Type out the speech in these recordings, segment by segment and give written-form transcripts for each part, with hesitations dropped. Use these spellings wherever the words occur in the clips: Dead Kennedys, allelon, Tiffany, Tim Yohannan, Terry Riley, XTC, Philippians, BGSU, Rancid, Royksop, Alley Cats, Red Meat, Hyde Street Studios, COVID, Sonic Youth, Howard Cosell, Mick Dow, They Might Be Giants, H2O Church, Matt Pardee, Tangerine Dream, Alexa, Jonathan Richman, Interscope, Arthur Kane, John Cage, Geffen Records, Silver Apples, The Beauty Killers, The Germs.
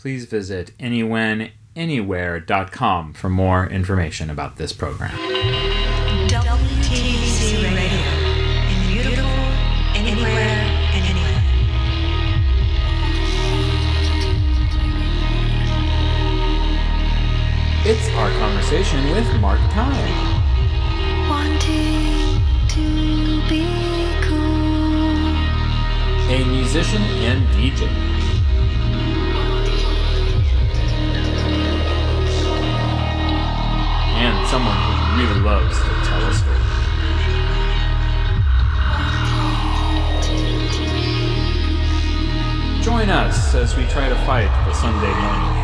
Please visit AnyWhenAnywhere.com for more information about this program. WTC Radio, in beautiful Anywhere and Anywhere. It's our conversation with Mark Tye. Wanting to be cool. A musician and DJ. And someone who really loves to tell a story. Join us as we try to fight the Sunday morning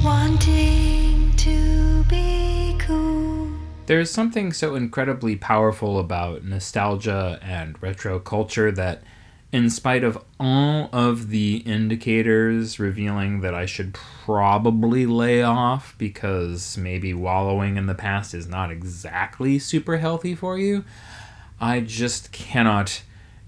hate. Wanting to be cool. There's something so incredibly powerful about nostalgia and retro culture that, in spite of all of the indicators revealing that I should probably lay off because maybe wallowing in the past is not exactly super healthy for you, I just cannot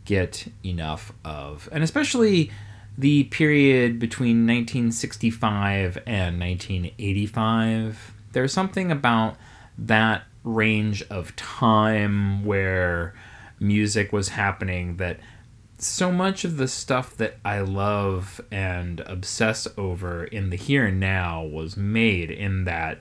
get enough of. And especially the period between 1965 and 1985. There's something about that range of time where music was happening that so much of the stuff that I love and obsess over in the here and now was made in that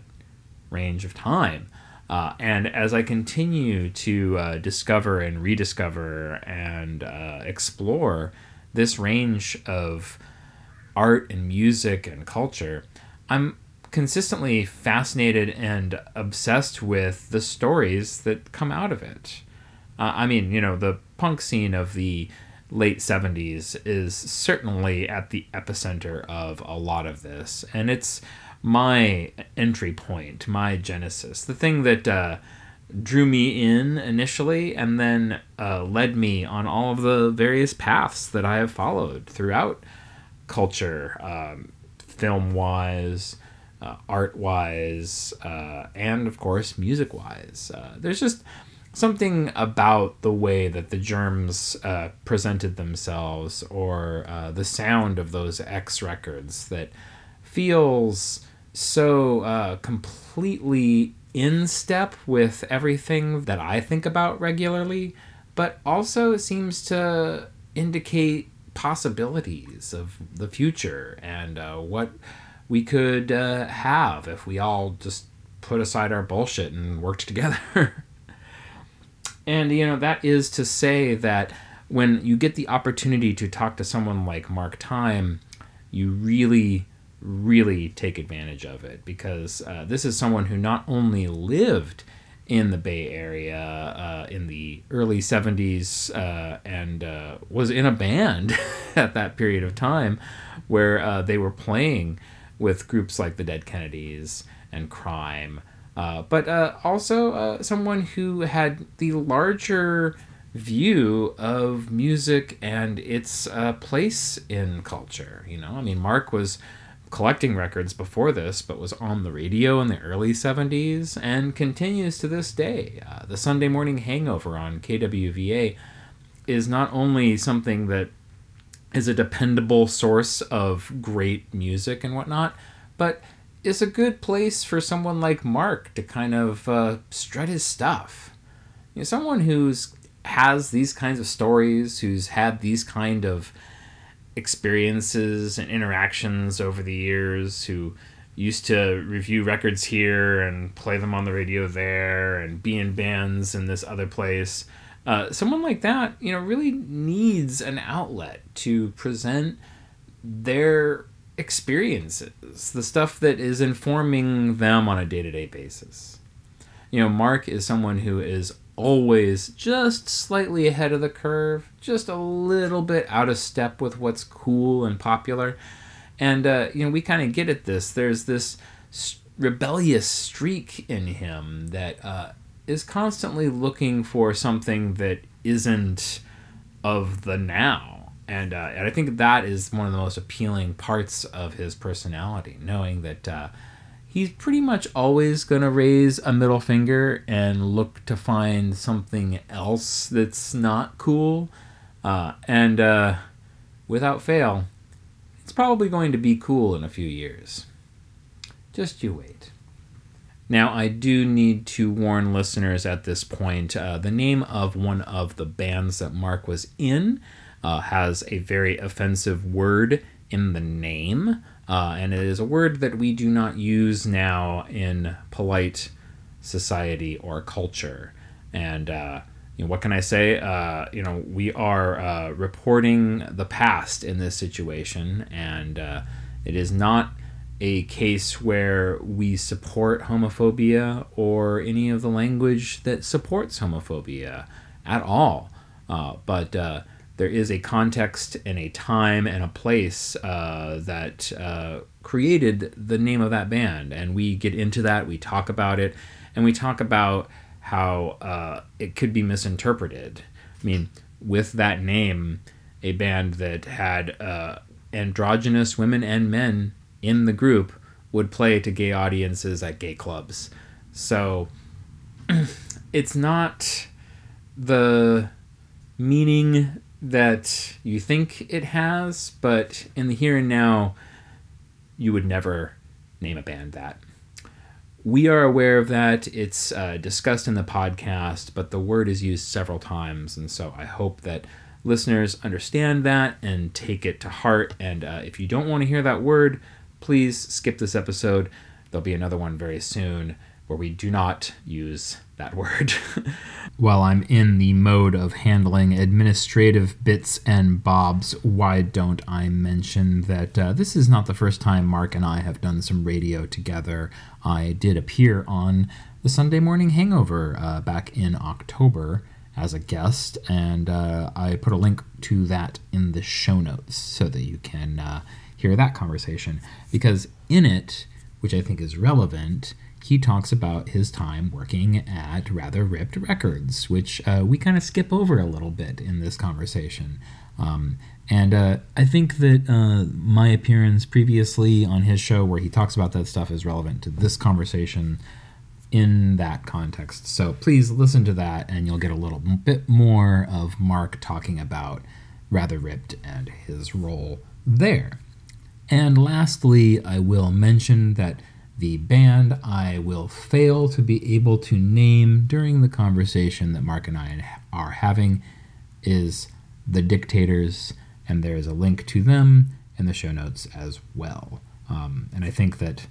range of time. And as I continue to discover and rediscover and explore this range of art and music and culture, I'm consistently fascinated and obsessed with the stories that come out of it. The punk scene of the late 70s is certainly at the epicenter of a lot of this, and it's my entry point, my genesis, the thing that drew me in initially and then led me on all of the various paths that I have followed throughout culture, film-wise, art-wise, and, of course, music-wise. There's just something about the way that the Germs presented themselves, or the sound of those X records, that feels so completely in step with everything that I think about regularly, but also seems to indicate possibilities of the future and what we could have if we all just put aside our bullshit and worked together. And, that is to say that when you get the opportunity to talk to someone like Mark Tye, you really, really take advantage of it, because this is someone who not only lived in the Bay Area in the early 70s and was in a band at that period of time where they were playing with groups like the Dead Kennedys and Crime, but also someone who had the larger view of music and its place in culture. Mark was collecting records before this, but was on the radio in the early 70s and continues to this day. The Sunday Morning Hangover on KWVA is not only something that is a dependable source of great music and whatnot, but it's a good place for someone like Mark to kind of strut his stuff. Someone who's has these kinds of stories, who's had these kind of experiences and interactions over the years, who used to review records here and play them on the radio there and be in bands in this other place. Someone like that, really needs an outlet to present their experiences, the stuff that is informing them on a day-to-day basis. Mark is someone who is always just slightly ahead of the curve, just a little bit out of step with what's cool and popular. And, we kind of get at this. There's this rebellious streak in him that is constantly looking for something that isn't of the now. And I think that is one of the most appealing parts of his personality, knowing that he's pretty much always going to raise a middle finger and look to find something else that's not cool. And without fail, It's probably going to be cool in a few years. Just you wait. Now, I do need to warn listeners at this point, the name of one of the bands that Mark was in has a very offensive word in the name, and it is a word that we do not use now in polite society or culture. And you know, what can I say? We are reporting the past in this situation, and it is not a case where we support homophobia or any of the language that supports homophobia at all. But there is a context and a time and a place that created the name of that band. And we get into that, we talk about it, and we talk about how it could be misinterpreted. I mean, with that name, a band that had androgynous women and men in the group would play to gay audiences at gay clubs. So it's not the meaning that you think it has, but in the here and now, you would never name a band that. We are aware of that. It's discussed in the podcast, but the word is used several times, and so I hope that listeners understand that and take it to heart. And if you don't want to hear that word, please skip this episode. There'll be another one very soon where we do not use that word. While I'm in the mode of handling administrative bits and bobs, why don't I mention that this is not the first time Mark and I have done some radio together. I did appear on the Sunday Morning Hangover back in October as a guest, and I put a link to that in the show notes so that you can hear that conversation, because in it, which I think is relevant, he talks about his time working at Rather Ripped Records, which we kind of skip over a little bit in this conversation. And I think that my appearance previously on his show where he talks about that stuff is relevant to this conversation in that context. So please listen to that and you'll get a little bit more of Mark talking about Rather Ripped and his role there. And lastly, I will mention that the band I will fail to be able to name during the conversation that Mark and I are having is The Dictators, and there is a link to them in the show notes as well. And I think that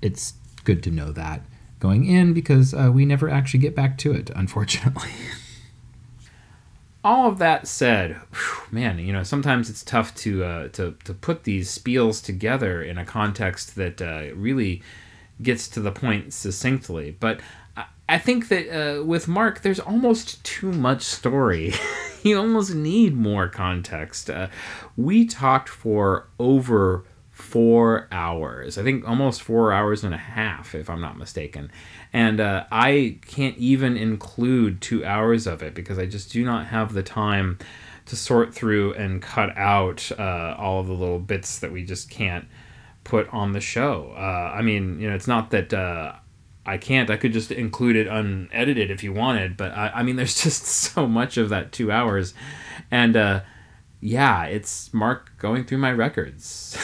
it's good to know that going in, because we never actually get back to it, unfortunately. All of that said, man, you know, sometimes it's tough to put these spiels together in a context that really gets to the point succinctly. But I think that with Mark, there's almost too much story. You almost need more context. We talked for over 4 hours, I think almost 4.5 hours, if I'm not mistaken. And I can't even include 2 hours of it because I just do not have the time to sort through and cut out all of the little bits that we just can't put on the show. I mean, you know, it's not that I can't. I could just include it unedited if you wanted, but I mean, there's just so much of that 2 hours. And yeah, it's Mark going through my records.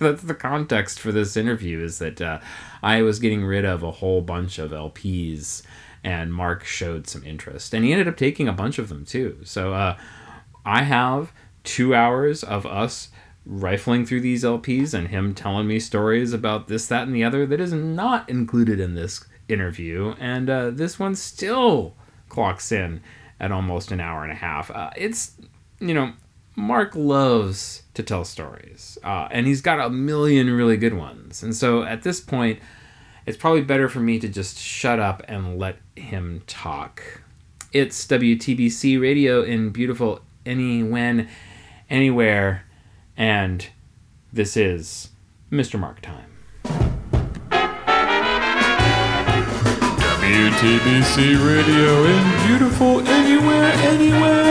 That's the context for this interview, is that I was getting rid of a whole bunch of LPs, and Mark showed some interest. And he ended up taking a bunch of them, too. So I have 2 hours of us rifling through these LPs and him telling me stories about this, that, and the other that is not included in this interview. And this one still clocks in at almost 1.5 hours. It's, you know, Mark loves to tell stories, and he's got a million really good ones. And so at this point, it's probably better for me to just shut up and let him talk. It's WTBC Radio in beautiful Any, When, Anywhere, and this is Mr. Mark Time. WTBC Radio in beautiful Anywhere, Anywhere.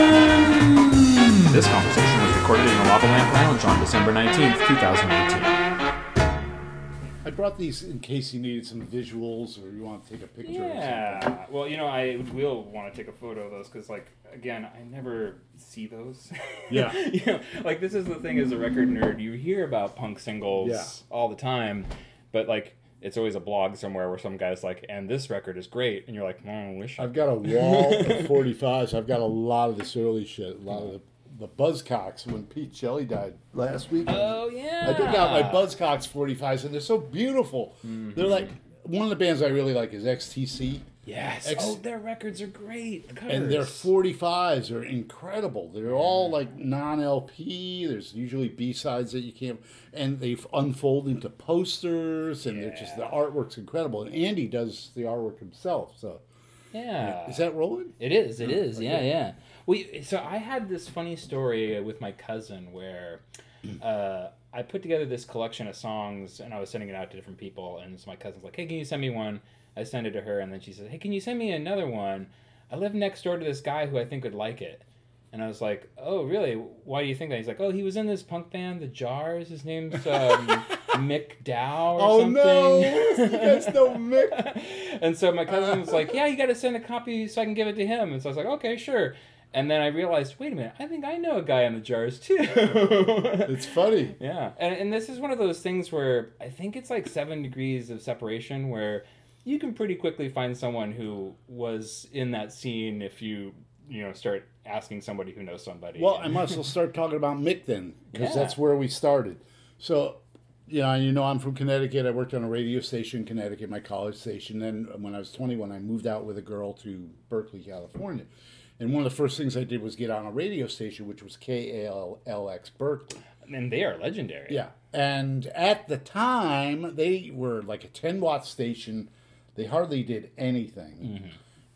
This conversation was recorded in a Lava Lamp Lounge on December 19th, 2018. I brought these in case you needed some visuals or you want to take a picture. Yeah. Or something. Well, you know, I will want to take a photo of those because, like, again, I never see those. Yeah. You know, like, this is the thing as a record nerd. You hear about punk singles all the time, but, like, it's always a blog somewhere where some guy's like, and this record is great. And you're like, I wish. I've got a wall of 45s. So I've got a lot of this early shit, a lot of the Buzzcocks when Pete Shelley died last week. Oh, yeah. I dug out my Buzzcocks 45s, and they're so beautiful. Mm-hmm. They're like, one of the bands I really like is XTC. Yes. Their records are great. The covers. And their 45s are incredible. They're all like non-LP. There's usually B-sides that you can't... And they unfold into posters, and they're just... The artwork's incredible. And Andy does the artwork himself, so... Yeah. Is that Roland? It is. Okay. Yeah. So I had this funny story with my cousin where I put together this collection of songs, and I was sending it out to different people, and so my cousin's like, hey, can you send me one? I sent it to her, and then she said, hey, can you send me another one? I live next door to this guy who I think would like it. And I was like, oh, really? Why do you think that? He's like, oh, he was in this punk band, The Jars. His name's Mick Dow or something. Oh, no. You guys know Mick? And so my cousin was like, yeah, you got to send a copy so I can give it to him. And so I was like, okay, sure. And then I realized, wait a minute, I think I know a guy in The Jars, too. It's funny. Yeah. And this is one of those things where I think it's like 7 degrees of separation where you can pretty quickly find someone who was in that scene if you start asking somebody who knows somebody. Well, I might as well start talking about Mick then, because that's where we started. So, I'm from Connecticut. I worked on a radio station in Connecticut, my college station. Then when I was 21, I moved out with a girl to Berkeley, California. And one of the first things I did was get on a radio station, which was KALX Berkeley. And they are legendary. Yeah. And at the time, they were like a 10-watt station. They hardly did anything. Mm-hmm.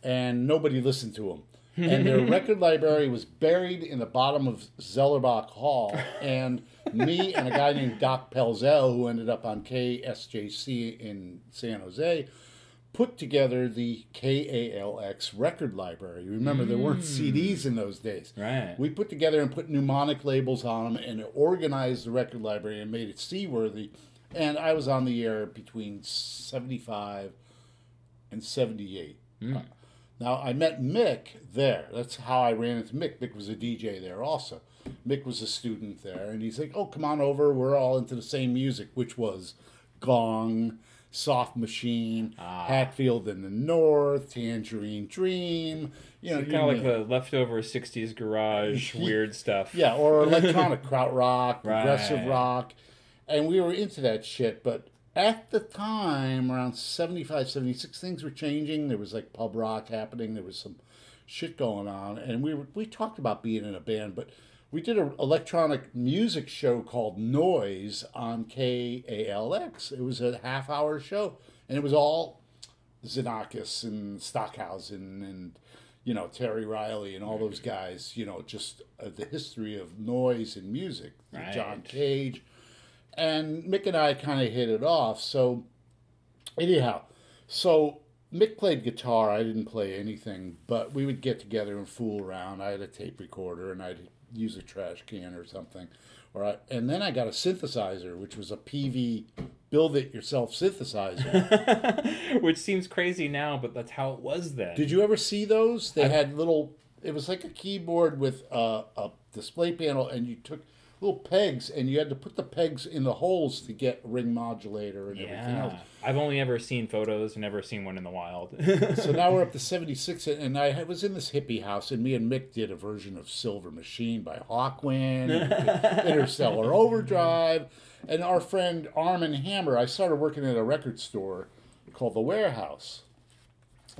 And nobody listened to them. And their record library was buried in the bottom of Zellerbach Hall. And me and a guy named Doc Pelzel, who ended up on KSJC in San Jose, put together the KALX record library. Remember, there weren't CDs in those days. Right. We put together and put mnemonic labels on them and organized the record library and made it seaworthy. And I was on the air between 75 and 78. Mm. Now, I met Mick there. That's how I ran into Mick. Mick was a DJ there also. Mick was a student there. And he's like, oh, come on over. We're all into the same music, which was Gong, Soft Machine, Hatfield in the North, Tangerine Dream. So kind of like the leftover 60s garage weird stuff. Yeah, or electronic krautrock, progressive rock. And we were into that shit, but... At the time, around 75, 76, things were changing. There was like pub rock happening. There was some shit going on. And we talked about being in a band, but we did an electronic music show called Noise on KALX. It was a half-hour show. And it was all Xenakis and Stockhausen and, Terry Riley and all those guys, just the history of noise and music. Right. John Cage. And Mick and I kind of hit it off. So, anyhow, Mick played guitar. I didn't play anything, but we would get together and fool around. I had a tape recorder, and I'd use a trash can or something. And then I got a synthesizer, which was a PV build-it-yourself synthesizer. Which seems crazy now, but that's how it was then. Did you ever see those? They had little... It was like a keyboard with a display panel, and you took... little pegs, and you had to put the pegs in the holes to get ring modulator and everything else. I've only ever seen photos, never seen one in the wild. So now we're up to 76, and I was in this hippie house, and me and Mick did a version of Silver Machine by Hawkwind, and Interstellar Overdrive, and our friend Arm & Hammer. I started working at a record store called The Warehouse.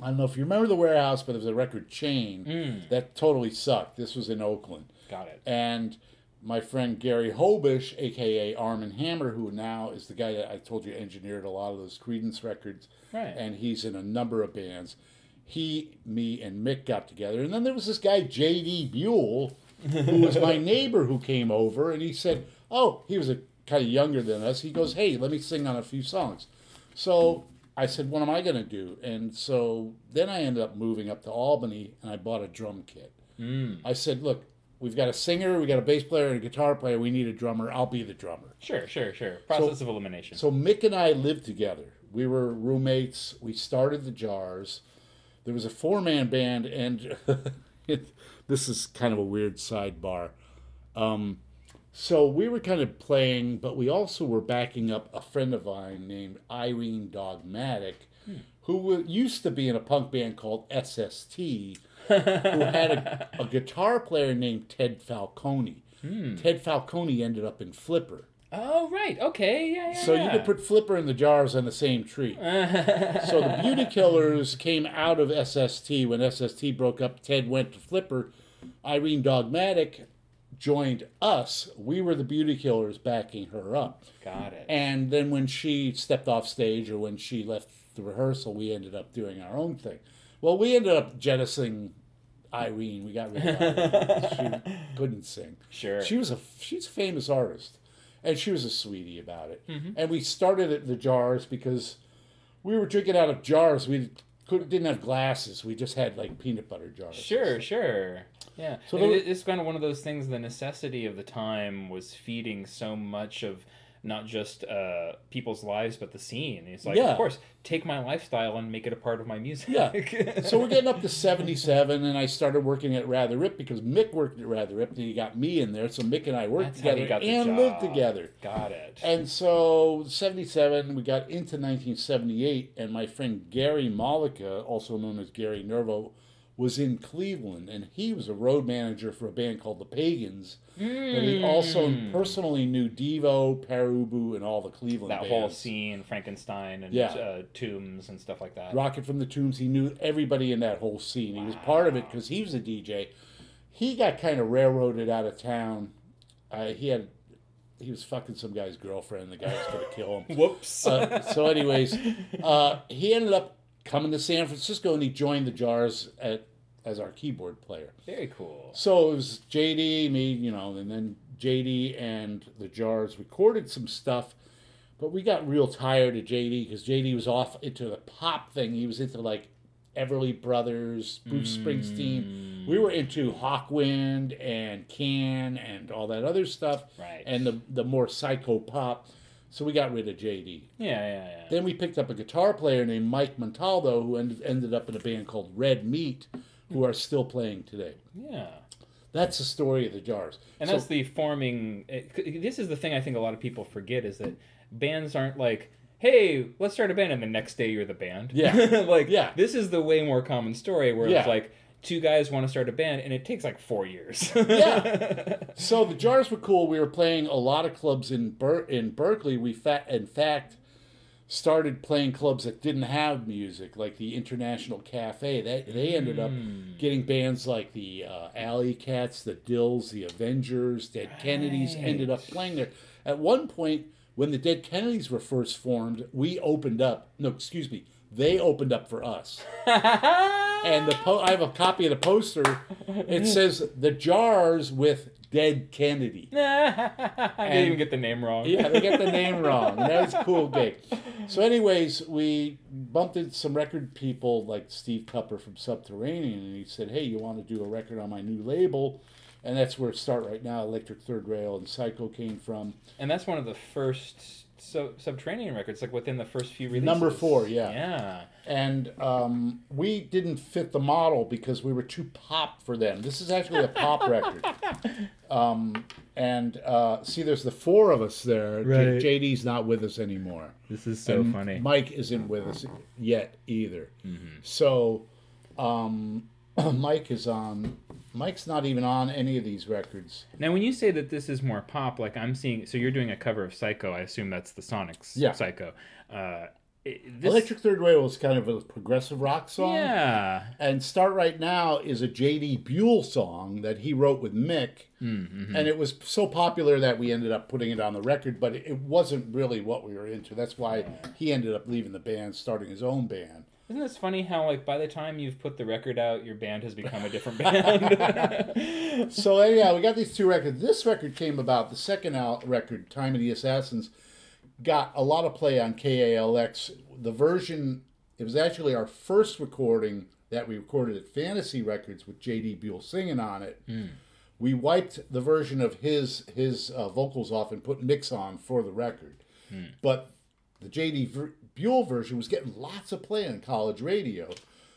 I don't know if you remember The Warehouse, but it was a record chain that totally sucked. This was in Oakland. Got it. And... my friend Gary Hobish, a.k.a. Arm & Hammer, who now is the guy that I told you engineered a lot of those Creedence records, right. And he's in a number of bands. He, me, and Mick got together. And then there was this guy, J.D. Buell, who was my neighbor who came over, and he said, he was kind of younger than us. He goes, hey, let me sing on a few songs. So I said, what am I going to do? And so then I ended up moving up to Albany, and I bought a drum kit. I said, look, We've got a singer, we got a bass player, and a guitar player. We need a drummer. I'll be the drummer. Sure. Process of elimination. So Mick and I lived together. We were roommates. We started the Jars. There was a four-man band, and this is kind of a weird sidebar. So we were kind of playing, but we also were backing up a friend of mine named Irene Dogmatic, who used to be in a punk band called SST, who had a guitar player named Ted Falconi. Ted Falconi ended up in Flipper. Oh, right. Okay. Yeah. So you could put Flipper and the Jars on the same tree. So the Beauty Killers came out of SST. When SST broke up, Ted went to Flipper. Irene Dogmatic joined us. We were the Beauty Killers backing her up. Got it. And then when she stepped off stage or when she left the rehearsal, we ended up doing our own thing. Well, we ended up jettisoning Irene. We got rid of Irene. She couldn't sing. Sure. She's a famous artist. And she was a sweetie about it. Mm-hmm. And we started at the Jars because we were drinking out of jars. We didn't have glasses. We just had, like, peanut butter jars. Sure. Yeah. So it's kind of one of those things, the necessity of the time was feeding so much of not just people's lives, but the scene. It's like, Of course, take my lifestyle and make it a part of my music. Yeah. So we're getting up to 77, and I started working at Rather Ripped because Mick worked at Rather Ripped, and he got me in there. So Mick and I worked together and lived together. Got it. And so 77, we got into 1978, and my friend Gary Malika, also known as Gary Nervo, was in Cleveland, and he was a road manager for a band called The Pagans. And he also personally knew Devo, Parubu, and all the Cleveland bands. That whole scene, Frankenstein and Tombs and stuff like that. Rocket from the Tombs, he knew everybody in that whole scene. Wow. He was part of it because he was a DJ. He got kind of railroaded out of town. He was fucking some guy's girlfriend. The guy was going to kill him. Whoops. So anyways, he ended up coming to San Francisco, and he joined the Jars as our keyboard player. Very cool. So it was J.D., me, and then J.D. and the Jars recorded some stuff, but we got real tired of J.D. because J.D. was off into the pop thing. He was into, like, Everly Brothers, Bruce Springsteen. We were into Hawkwind and Can and all that other stuff. Right. And the more psycho pop. So we got rid of J.D. Yeah. Then we picked up a guitar player named Mike Montaldo, who ended up in a band called Red Meat, who are still playing today. Yeah. That's the story of the Jars. And that's the forming... This is the thing I think a lot of people forget, is that bands aren't like, hey, let's start a band, and the next day you're the band. Yeah. This is the way more common story, where it's like, two guys want to start a band, and it takes like 4 years. Yeah. So the Jars were cool. We were playing a lot of clubs in Berkeley. We, in fact, started playing clubs that didn't have music, like the International Cafe. They ended up getting bands like the Alley Cats, the Dills, the Avengers, Dead Kennedys ended up playing there. At one point, when the Dead Kennedys were first formed, they opened up for us. And I have a copy of the poster. It says, The Jars with Dead Kennedy. I didn't even get the name wrong. Yeah, they got the name wrong. That was a cool gig. So anyways, we bumped into some record people like Steve Cupper from Subterranean, and he said, hey, you want to do a record on my new label? And that's where Start Right Now, Electric Third Rail, and Psycho came from. And that's one of the first... So Subterranean records, like within the first few releases. Number 4, yeah. And we didn't fit the model because we were too pop for them. This is actually a pop record. See, there's the four of us there. Right. JD's not with us anymore. This is so funny. Mike isn't with us yet either. Mm-hmm. So Mike's not even on any of these records. Now, when you say that this is more pop, like I'm seeing... So you're doing a cover of Psycho. I assume that's the Sonics' Psycho. Electric Third Rail was kind of a progressive rock song. Yeah. And Start Right Now is a J.D. Buell song that he wrote with Mick. Mm-hmm. And it was so popular that we ended up putting it on the record, but it wasn't really what we were into. That's why he ended up leaving the band, starting his own band. Isn't this funny how, like, by the time you've put the record out, your band has become a different band? So, anyhow, we got these two records. This record came about, the second record, Time of the Assassins, got a lot of play on KALX. The version, it was actually our first recording that we recorded at Fantasy Records with J.D. Buell singing on it. we wiped the version of his vocals off and put mix on for the record. But the J.D. Buell version was getting lots of play on college radio.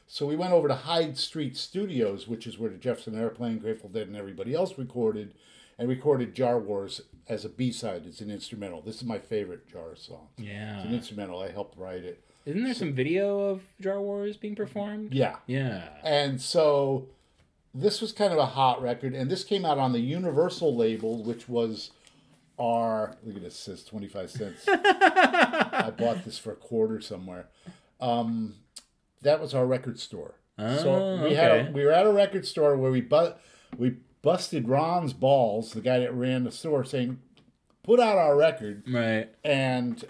So we went over to Hyde Street Studios, which is where the Jefferson Airplane, Grateful Dead, and everybody else recorded, and recorded Jar Wars as a B-side. It's an instrumental. This is my favorite Jar song. Yeah. It's an instrumental. I helped write it. Isn't there some video of Jar Wars being performed? Yeah. Yeah. And so this was kind of a hot record, and this came out on the Universal label, which was our, look at this, it says 25 cents. I bought this for a quarter somewhere. That was our record store. We were at a record store where we busted Ron's balls, the guy that ran the store, saying, put out our record. Right. And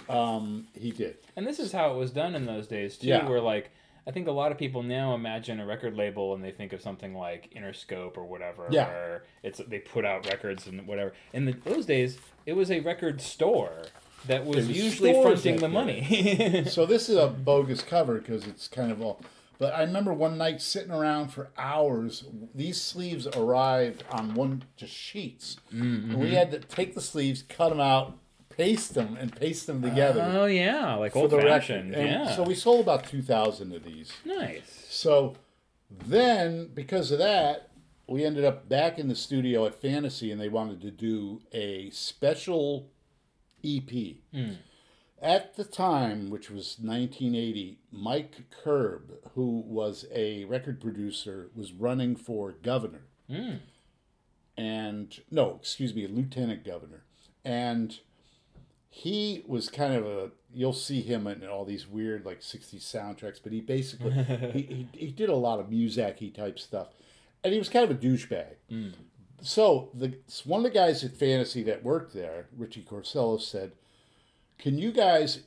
he did. And this is how it was done in those days, too, yeah. Where, like, I think a lot of people now imagine a record label and they think of something like Interscope or whatever. Yeah. Where they put out records and whatever. In those days, it was a record store that was usually fronting the money. So this is a bogus cover because it's kind of all... But I remember one night sitting around for hours. These sleeves arrived on just sheets. Mm-hmm. And we had to take the sleeves, cut them out, paste them together. Oh, yeah. Like old fashioned. Yeah. So we sold about 2,000 of these. Nice. So then, because of that, we ended up back in the studio at Fantasy, and they wanted to do a special EP. Mm. At the time, which was 1980, Mike Curb, who was a record producer, was running for governor. Mm. Lieutenant governor. And he was kind of you'll see him in all these weird, like, 60s soundtracks, but he basically, he did a lot of Muzak-y type stuff. And he was kind of a douchebag. Mm. So one of the guys at Fantasy that worked there, Richie Corsello, said, can you guys,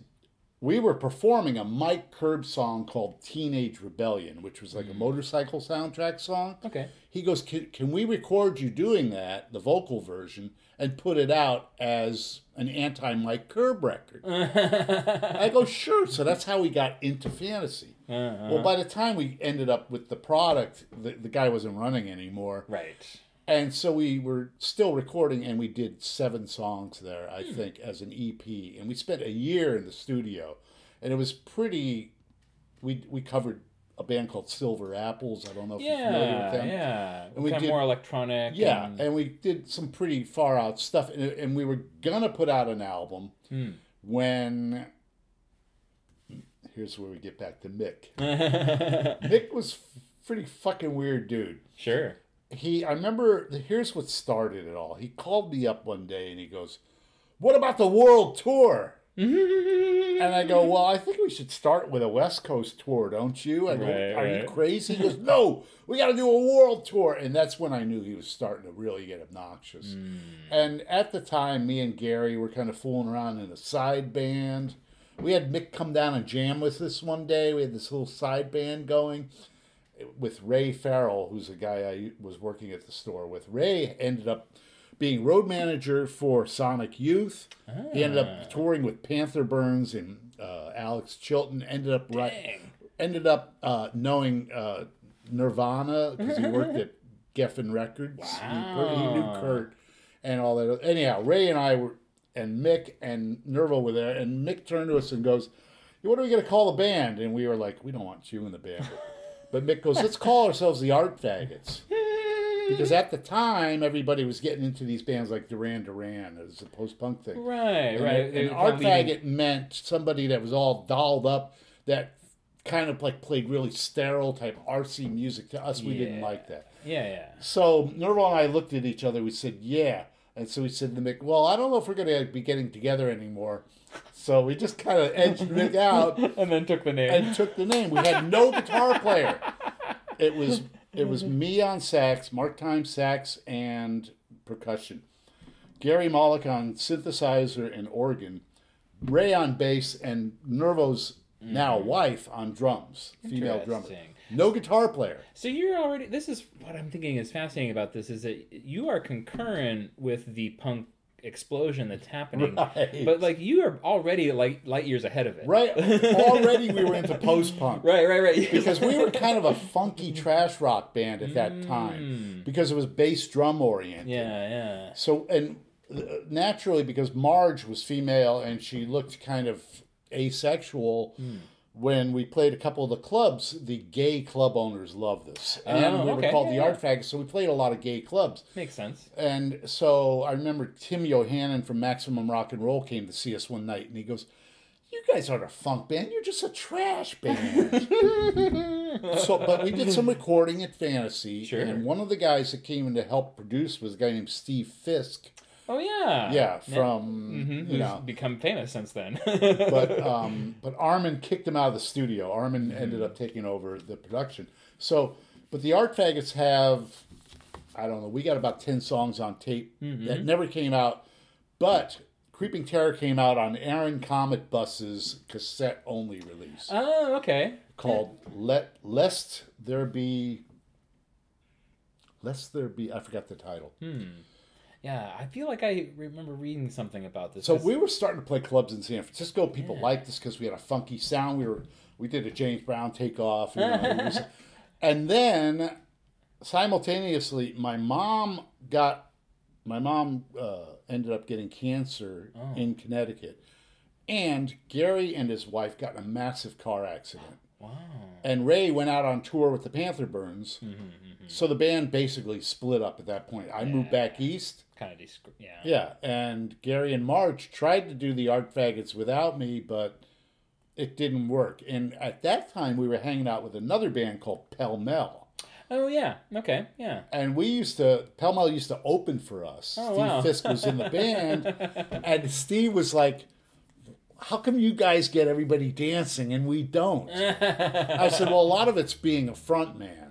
we were performing a Mike Curb song called Teenage Rebellion, which was like a motorcycle soundtrack song. Okay. He goes, can we record you doing that, the vocal version, and put it out as an anti-Mike Curb record? I go, sure. So that's how we got into Fantasy. Uh-huh. Well, by the time we ended up with the product, the guy wasn't running anymore. Right. And so we were still recording, and we did 7 songs there, I think, as an EP. And we spent a year in the studio. And it was pretty... We covered a band called Silver Apples. I don't know if you're familiar with them. Yeah, and we did more electronic. Yeah, and we did some pretty far-out stuff. And we were going to put out an album when... Here's where we get back to Mick. Mick was pretty fucking weird dude. Sure. I remember, here's what started it all. He called me up one day and he goes, what about the world tour? And I go, well, I think we should start with a West Coast tour, don't you? I go, are you crazy? He goes, no, we got to do a world tour. And that's when I knew he was starting to really get obnoxious. Mm. And at the time, me and Gary were kind of fooling around in a side band. We had Mick come down and jam with us one day. We had this little side band going with Ray Farrell, who's a guy I was working at the store with. Ray ended up being road manager for Sonic Youth. Ah. He ended up touring with Panther Burns and Alex Chilton. Ended up knowing Nirvana because he worked at Geffen Records. Wow. He knew Kurt and all that. Anyhow, Ray and I and Mick and Nervo were there, and Mick turned to us and goes, what are we going to call the band? And we were like, we don't want you in the band. But Mick goes, let's call ourselves the Art Faggots. Because at the time, everybody was getting into these bands like Duran Duran. It was a post-punk thing. Right. And Art Faggot meant somebody that was all dolled up, that kind of like played really sterile type RC music. To us, we didn't like that. Yeah. So Nerval and I looked at each other. We said, yeah. And so we said to Mick, well, I don't know if we're going to be getting together anymore. So we just kind of edged Mick out. And then took the name. We had no guitar player. It was me on sax, Mark Tye sax, and percussion. Gary Mollick on synthesizer and organ. Ray on bass, and Nervo's now wife on drums, female drummer. No guitar player. So this is what I'm thinking is fascinating about this, is that you are concurrent with the punk explosion that's happening. Right. But like you are already like light years ahead of it. Right. Already we were into post-punk. Right. Because we were kind of a funky trash rock band at that time because it was bass drum oriented. Yeah. So, and naturally because Marge was female and she looked kind of asexual, when we played a couple of the clubs, the gay club owners loved this. And we were called the Art Faggots, so we played a lot of gay clubs. Makes sense. And so I remember Tim Yohannan from Maximum Rock and Roll came to see us one night, and he goes, "You guys aren't a funk band, you're just a trash band." But we did some recording at Fantasy, and one of the guys that came in to help produce was a guy named Steve Fisk. Oh, yeah. Yeah, from, you know. He's become famous since then. But Armin kicked him out of the studio. Armin ended up taking over the production. So, but the Art Faggots have, I don't know, we got about 10 songs on tape that never came out. But Creeping Terror came out on Aaron Comet Bus's cassette-only release. Oh, okay. Called Lest There Be, I forgot the title. Yeah, I feel like I remember reading something about this. So we were starting to play clubs in San Francisco. People liked this because we had a funky sound. We did a James Brown takeoff. And then, simultaneously, my mom ended up getting cancer in Connecticut. And Gary and his wife got in a massive car accident. Wow. And Ray went out on tour with the Panther Burns. So the band basically split up at that point. I moved back east. Yeah, and Gary and Marge tried to do the Art Faggots without me, but it didn't work. And at that time, we were hanging out with another band called Pell Mell. Oh, yeah. Okay, yeah. And we used to, Pell Mell used to open for us. Oh, Steve Fisk was in the band, and Steve was like, "How come you guys get everybody dancing and we don't?" I said, "Well, a lot of it's being a front man."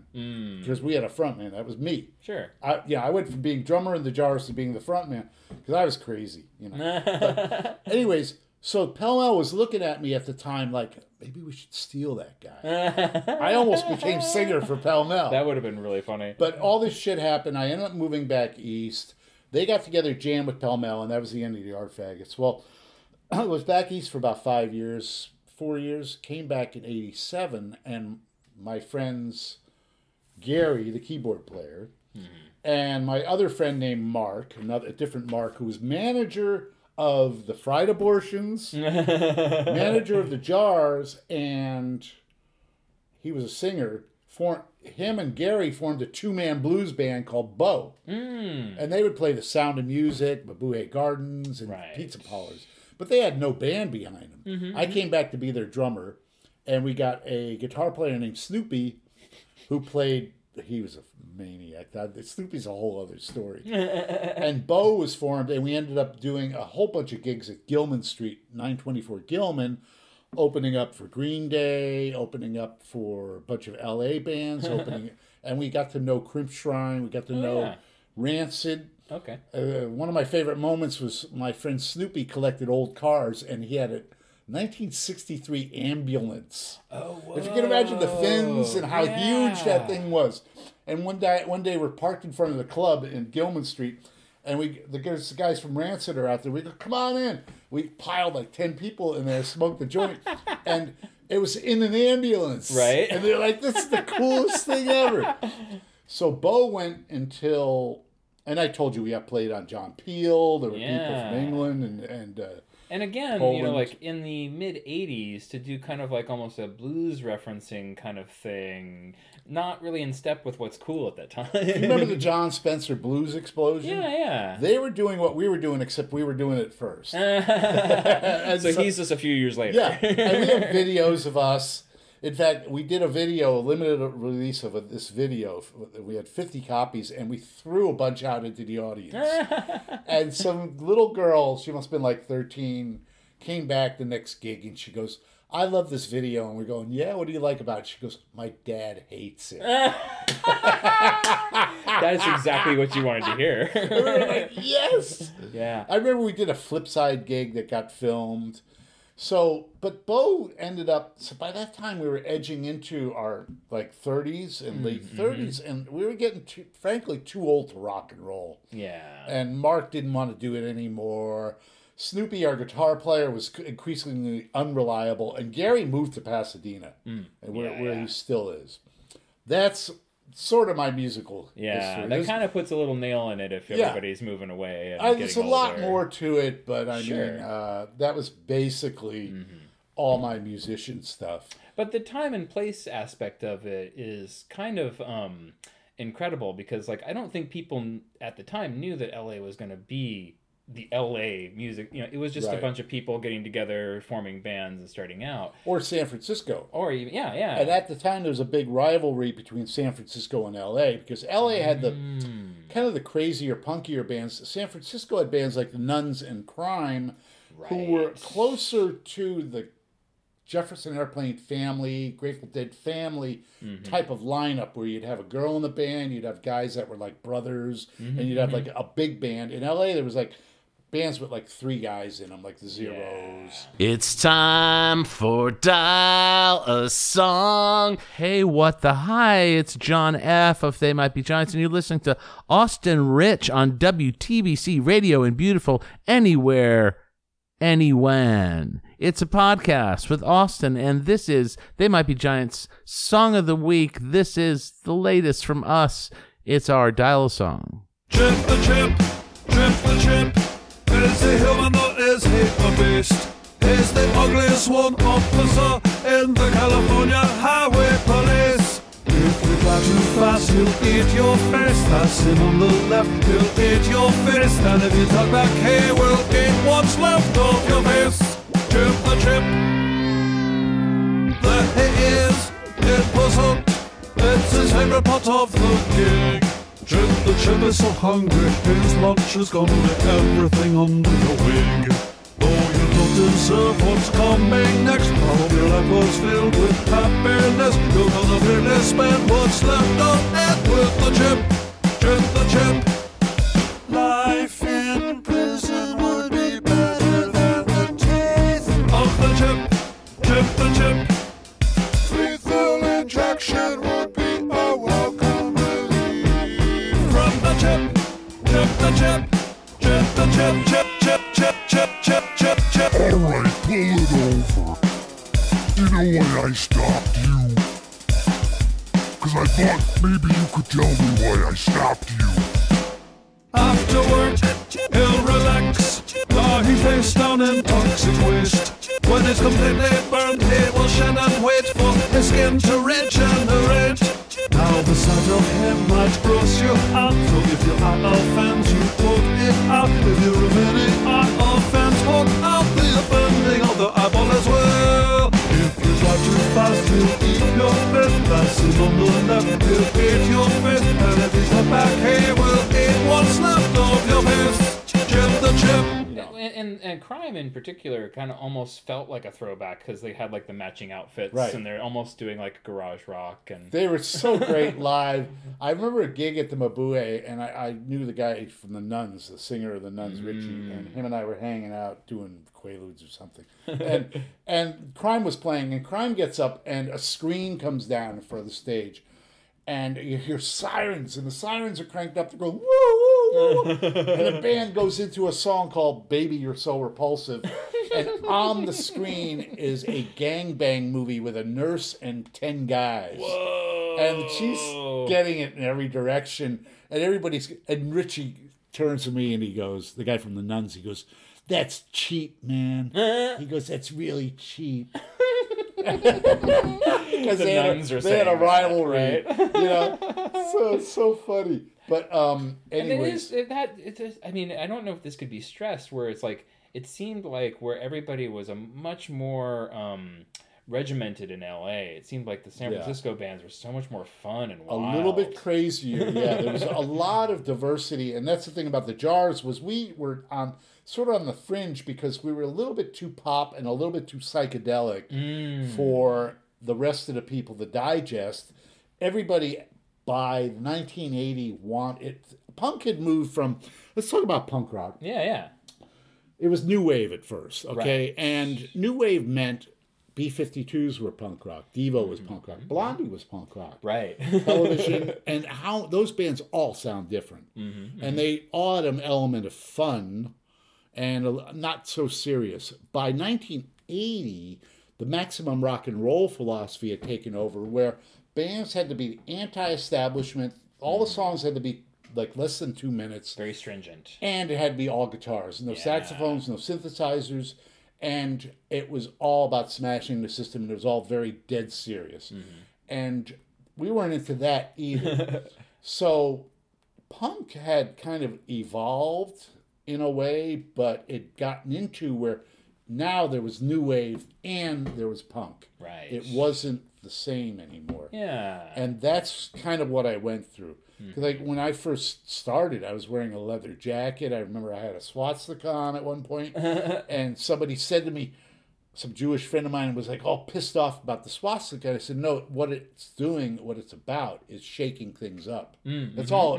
Because we had a front man. That was me. Sure. I went from being drummer in the Jars to being the front man because I was crazy, you know. But anyways, so Pell Mell was looking at me at the time like, maybe we should steal that guy. I almost became singer for Pell Mell. That would have been really funny. But all this shit happened. I ended up moving back east. They got together, jammed with Pell Mell, and that was the end of the Art Faggots. Well, I was back east for about 4 years, came back in 87, and my friends... Gary, the keyboard player, and my other friend named Mark, a different Mark, who was manager of the Fried Abortions, manager of the Jars, and he was a singer. Him and Gary formed a two-man blues band called Bo, and they would play The Sound of Music, Babuhe Gardens, and Pizza Parlors, but they had no band behind them. I came back to be their drummer, and we got a guitar player named Snoopy, who played, he was a maniac. Snoopy's a whole other story. And Bo was formed, and we ended up doing a whole bunch of gigs at Gilman Street, 924 Gilman, opening up for Green Day, opening up for a bunch of LA bands, and we got to know Crimp Shrine, we got to know Rancid. Okay. One of my favorite moments was my friend Snoopy collected old cars, and he had it. 1963 ambulance. Oh, whoa. If you can imagine the fins and how huge that thing was. And one day we're parked in front of the club in Gilman Street, and the guys from Rancid are out there. We go, "Come on in." We piled like 10 people in there, smoked the joint, and it was in an ambulance. Right. And they're like, "This is the coolest thing ever." So Bo went until, and I told you we got played on John Peel. There were people from England and again, Poland. You know, like in the mid-'80s, to do kind of like almost a blues referencing kind of thing, not really in step with what's cool at that time. You remember the John Spencer blues explosion? Yeah. They were doing what we were doing, except we were doing it first. so he's just a few years later. Yeah, and we have videos of us. In fact, we did a limited release of this video. We had 50 copies, and we threw a bunch out into the audience. And some little girl, she must have been like 13, came back the next gig, and she goes, "I love this video." And we're going, "Yeah, what do you like about it?" She goes, "My dad hates it." That is exactly what you wanted to hear. We were like, yes! Yeah. I remember we did a Flipside gig that got filmed. So, but Bo ended up, so by that time we were edging into our like 30s and late 30s, and we were getting too, frankly, too old to rock and roll. Yeah. And Mark didn't want to do it anymore. Snoopy, our guitar player, was increasingly unreliable, and Gary moved to Pasadena, where he still is. That's sort of my musical history. That kind of puts a little nail in it if everybody's moving away. And there's a lot more to it, but I mean, that was basically all my musician stuff. But the time and place aspect of it is kind of incredible, because like I don't think people at the time knew that LA was going to be the LA music, it was just a bunch of people getting together, forming bands and starting out. Or San Francisco. Or even, And at the time, there was a big rivalry between San Francisco and LA, because LA had the kind of the crazier, punkier bands. San Francisco had bands like the Nuns and Crime, who were closer to the Jefferson Airplane family, Grateful Dead family type of lineup, where you'd have a girl in the band, you'd have guys that were like brothers, and you'd have like a big band. In LA, there was like bands with like three guys in them, like the Zeros. It's time for Dial a Song. Hey, what the hi? It's John F. of They Might Be Giants, and you're listening to Austin Rich on WTBC Radio in beautiful Anywhere, Anywhen. It's a podcast with Austin, and this is They Might Be Giants' Song of the Week. This is the latest from us. It's our Dial a Song. Trip the trip, trip the trip. Is the human or is he a beast? He's the ugliest one officer in the California Highway Police. If you fly too fast, he'll eat your face. That's him on the left, he'll eat your face. And if you talk back, he will eat what's left of your face. Trip the trip. There he is, it was hooked. It's his favorite part of the gig. Chip the chip is so hungry, his lunch has gone with everything under your wing. Though you don't deserve what's coming next, all your life was filled with happiness. You're gonna really spend what's left on it with the chip, chip the chip. Life in prison would be better than the teeth of the chip, chip the chip. Lethal injection would be a welcome. Chip the chip, chip the chip, chip, chip, chip, chip, chip, chip, chip. Alright, pull it over. You know why I stopped you? Cause I thought maybe you could tell me why I stopped you. Afterward, he'll relax. Now he face down in toxic waste. When it's completely burned, he will shed and wait for his skin to regenerate. Now the sight of him might gross you out. So if you are offense, you poke it out. If you remaining on offense, walk out. The offending of the eyeball as well. If you drive too fast, you'll eat your fist. That's his on the left, he'll eat your fist. And if he's not back, he will eat what's left of your fist. Chip the chip. And Crime in particular kind of almost felt like a throwback, because they had like the matching outfits, and they're almost doing like garage rock. And they were so great live. I remember a gig at the Mabue, and I knew the guy from the Nuns, the singer of the Nuns, Richie, and him and I were hanging out doing Quaaludes or something. And Crime was playing, and Crime gets up, and a screen comes down in front of the stage. And you hear sirens, and the sirens are cranked up. They're going, woo, woo, woo. And the band goes into a song called Baby, You're So Repulsive. And on the screen is a gangbang movie with a nurse and 10 guys. Whoa. And she's getting it in every direction. And everybody's, and Richie turns to me and he goes, the guy from the Nuns, he goes, that's cheap, man. He goes, that's really cheap. Because the Nuns are saying they had a rivalry, right? So it's so funny. But anyways, and it is. I mean, I don't know if this could be stressed. Where it's like it seemed like where everybody was a much more regimented in LA. It seemed like the San Francisco bands were so much more fun and wild. A little bit crazier. Yeah, there was a lot of diversity, and that's the thing about the Jars was we were on. Sort of on the fringe, because we were a little bit too pop and a little bit too psychedelic for the rest of the people to digest. Everybody by 1980 punk had moved from, let's talk about punk rock. Yeah, yeah. It was new wave at first, okay? Right. And new wave meant B-52s were punk rock. Devo was punk rock. Blondie was punk rock. Right. Television. And how those bands all sound different. Mm-hmm. And they all had an element of fun and not so serious. By 1980, the maximum rock and roll philosophy had taken over, where bands had to be anti-establishment. All the songs had to be like less than 2 minutes. Very stringent. And it had to be all guitars. No saxophones, no synthesizers. And it was all about smashing the system, and it was all very dead serious. Mm-hmm. And we weren't into that either. So punk had kind of evolved in a way, but it gotten into where now there was new wave and there was punk. Right. It wasn't the same anymore. Yeah. And that's kind of what I went through. Mm-hmm. Like when I first started, I was wearing a leather jacket. I remember I had a swastika on at one point, and somebody said to me, some Jewish friend of mine was like all pissed off about the swastika. And I said, no, what it's doing, what it's about, is shaking things up. Mm-hmm. That's all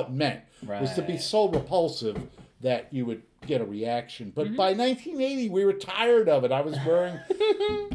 it meant, was to be so repulsive that you would get a reaction. But by 1980, we were tired of it. I was wearing,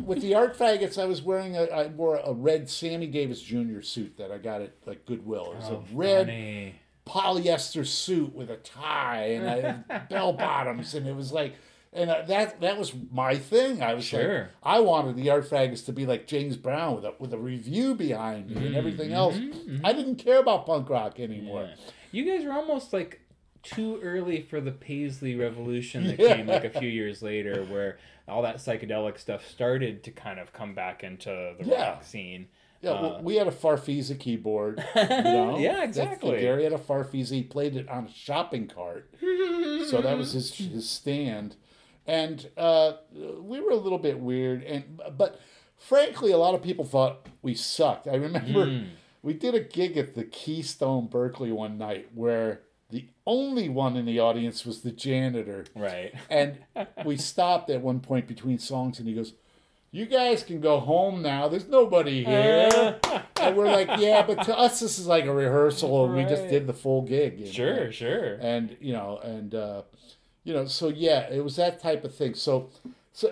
with the art faggots, I wore a red Sammy Davis Jr. suit that I got at like Goodwill. It was a red polyester suit with a tie and bell bottoms, and it was like, and that was my thing. I was like, I wanted the art faggots to be like James Brown with a review behind me and everything else. I didn't care about punk rock anymore. Yeah. You guys were almost like too early for the Paisley Revolution that came like a few years later, where all that psychedelic stuff started to kind of come back into the rock scene. Yeah, well, we had a Farfisa keyboard. You know? Yeah, exactly. Gary had a Farfisa. He played it on a shopping cart. So that was his stand. And we were a little bit weird. But frankly, a lot of people thought we sucked. I remember we did a gig at the Keystone Berkeley one night where the only one in the audience was the janitor. Right. And we stopped at one point between songs, and he goes, you guys can go home now. There's nobody here. And we're like, yeah, but to us, this is like a rehearsal, and we just did the full gig. You know? Sure. And so yeah, it was that type of thing. So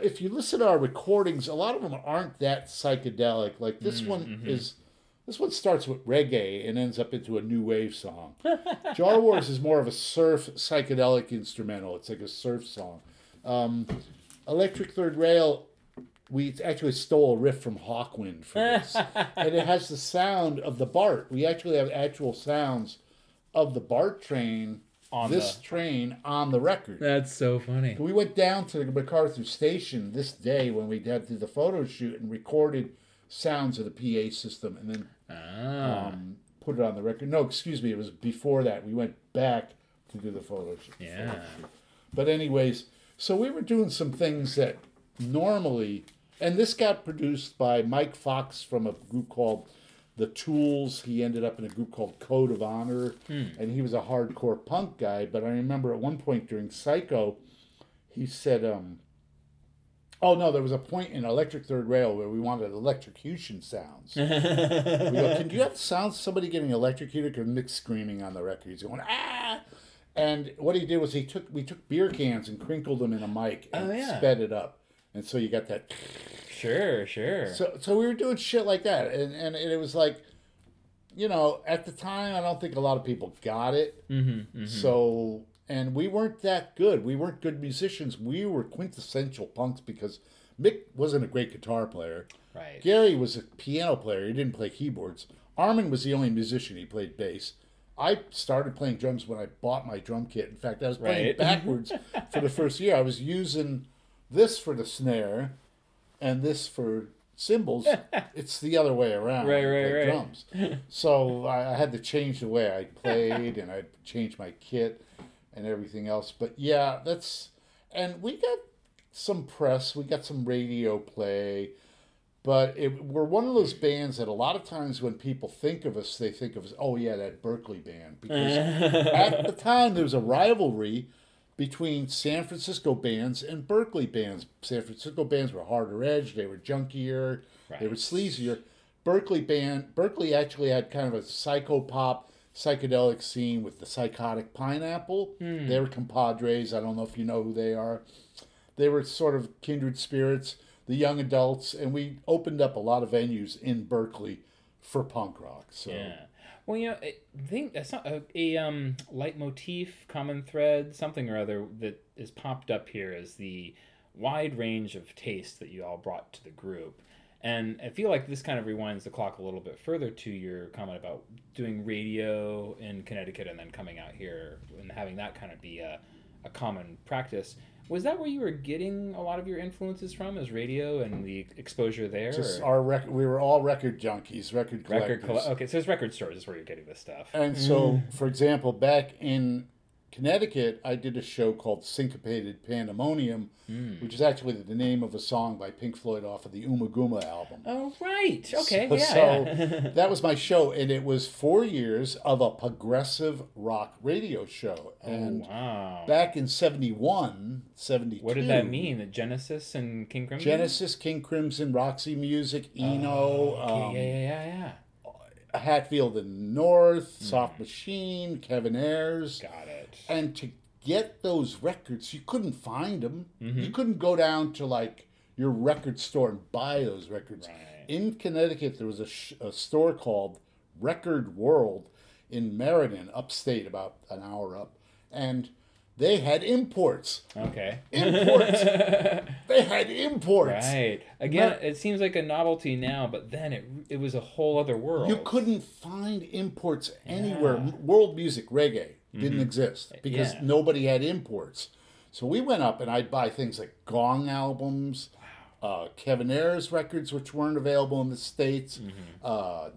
if you listen to our recordings, a lot of them aren't that psychedelic. Like this one is... This one starts with reggae and ends up into a new wave song. Jar Wars is more of a surf psychedelic instrumental. It's like a surf song. Electric Third Rail, we actually stole a riff from Hawkwind for this. And it has the sound of the BART. We actually have actual sounds of the BART train on train on the record. That's so funny. We went down to the MacArthur Station this day when we did the photo shoot and recorded sounds of the PA system, and then put it on the record. No, excuse me, it was before that. We went back to do the photo shoot. Yeah. But anyways, so we were doing some things that normally, and this got produced by Mike Fox from a group called The Tools. He ended up in a group called Code of Honor, and he was a hardcore punk guy. But I remember at one point during Psycho, he said, there was a point in Electric Third Rail where we wanted electrocution sounds. We go, can you have sounds of somebody getting electrocuted? Because Nick's screaming on the record. He's going, ah! And what he did was we took beer cans and crinkled them in a mic and sped it up. And so you got that. Sure. So we were doing shit like that. And it was like, you know, at the time, I don't think a lot of people got it. Mm-hmm. So... And we weren't that good. We weren't good musicians. We were quintessential punks because Mick wasn't a great guitar player. Right. Gary was a piano player. He didn't play keyboards. Armin was the only musician. He played bass. I started playing drums when I bought my drum kit. In fact, I was playing backwards for the first year. I was using this for the snare and this for cymbals. It's the other way around. Right. Drums. So I had to change the way I played, and I changed my kit and everything else. But yeah, and we got some press, we got some radio play, but we're one of those bands that a lot of times when people think of us, they think of us, oh yeah, that Berkeley band. Because at the time there was a rivalry between San Francisco bands and Berkeley bands. San Francisco bands were harder edged, they were junkier, they were sleazier. Berkeley actually had kind of a psychopop, psychedelic scene with the Psychotic Pineapple. Mm. They were compadres. I don't know if you know who they are. They were sort of kindred spirits, the young adults, and we opened up a lot of venues in Berkeley for punk rock. So. Yeah. Well, you know, I think that's not a leitmotif, common thread, something or other that is popped up here is the wide range of taste that you all brought to the group. And I feel like this kind of rewinds the clock a little bit further to your comment about doing radio in Connecticut and then coming out here and having that kind of be a common practice. Was that where you were getting a lot of your influences from, is radio and the exposure there? Just we were all record junkies, record collectors. Okay, so it's record stores is where you're getting this stuff. And so, for example, back in Connecticut, I did a show called Syncopated Pandemonium, which is actually the name of a song by Pink Floyd off of the Uma Guma album. Oh, right. Okay, So that was my show, and it was 4 years of a progressive rock radio show. And back in 71, 72... What did that mean? The Genesis and King Crimson? Genesis, King Crimson, Roxy Music, Eno... Hatfield and North, Soft Machine, Kevin Ayers. Got it. And to get those records, you couldn't find them. Mm-hmm. You couldn't go down to, like, your record store and buy those records. Right. In Connecticut, there was a store called Record World in Meriden, upstate, about an hour up. And they had imports. Okay. They had imports. Right. Again, it seems like a novelty now, but then it was a whole other world. You couldn't find imports anywhere. Yeah. World music, reggae, didn't exist because nobody had imports. So we went up and I'd buy things like Gong albums, Kevin Ayers records, which weren't available in the States,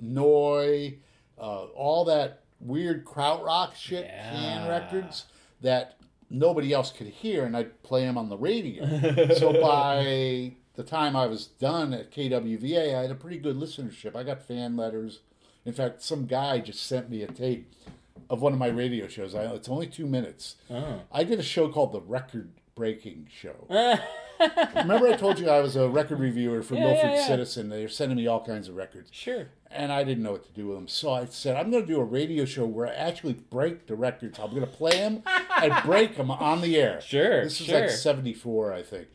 Noi, all that weird krautrock shit, can records that nobody else could hear, and I'd play them on the radio. So by the time I was done at KWVA, I had a pretty good listenership. I got fan letters. In fact, some guy just sent me a tape of one of my radio shows. It's only 2 minutes. Oh. I did a show called The Record Breaking Show. Remember I told you I was a record reviewer for Milford Citizen. They were sending me all kinds of records. Sure. And I didn't know what to do with them. So I said, I'm going to do a radio show where I actually break the records. I'm going to play them and break them on the air. Sure, this was like 74, I think.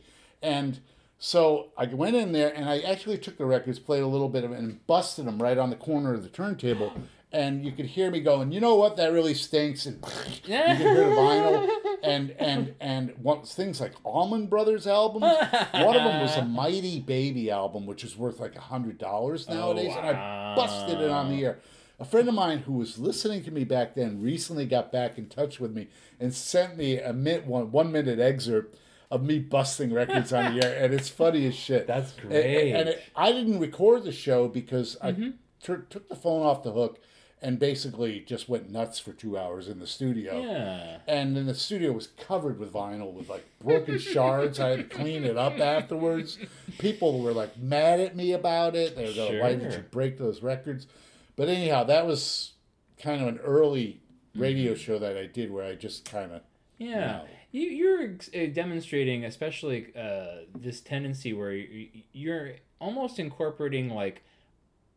And so I went in there, and I actually took the records, played a little bit of it, and busted them right on the corner of the turntable. And you could hear me going, you know what, that really stinks. And you could hear the vinyl. And things like Allman Brothers albums. One of them was a Mighty Baby album, which is worth like $100 nowadays. And I busted it on the air. A friend of mine who was listening to me back then recently got back in touch with me and sent me a 1 minute excerpt of me busting records on the air. And it's funny as shit. That's great. And I didn't record the show because I took the phone off the hook and basically just went nuts for 2 hours in the studio. Yeah. And then the studio was covered with vinyl with like broken shards. I had to clean it up afterwards. People were like mad at me about it. They were going, why did you break those records? But anyhow, that was kind of an early radio show that I did where I just kind of... Yeah. You know, you're demonstrating especially this tendency where you're almost incorporating like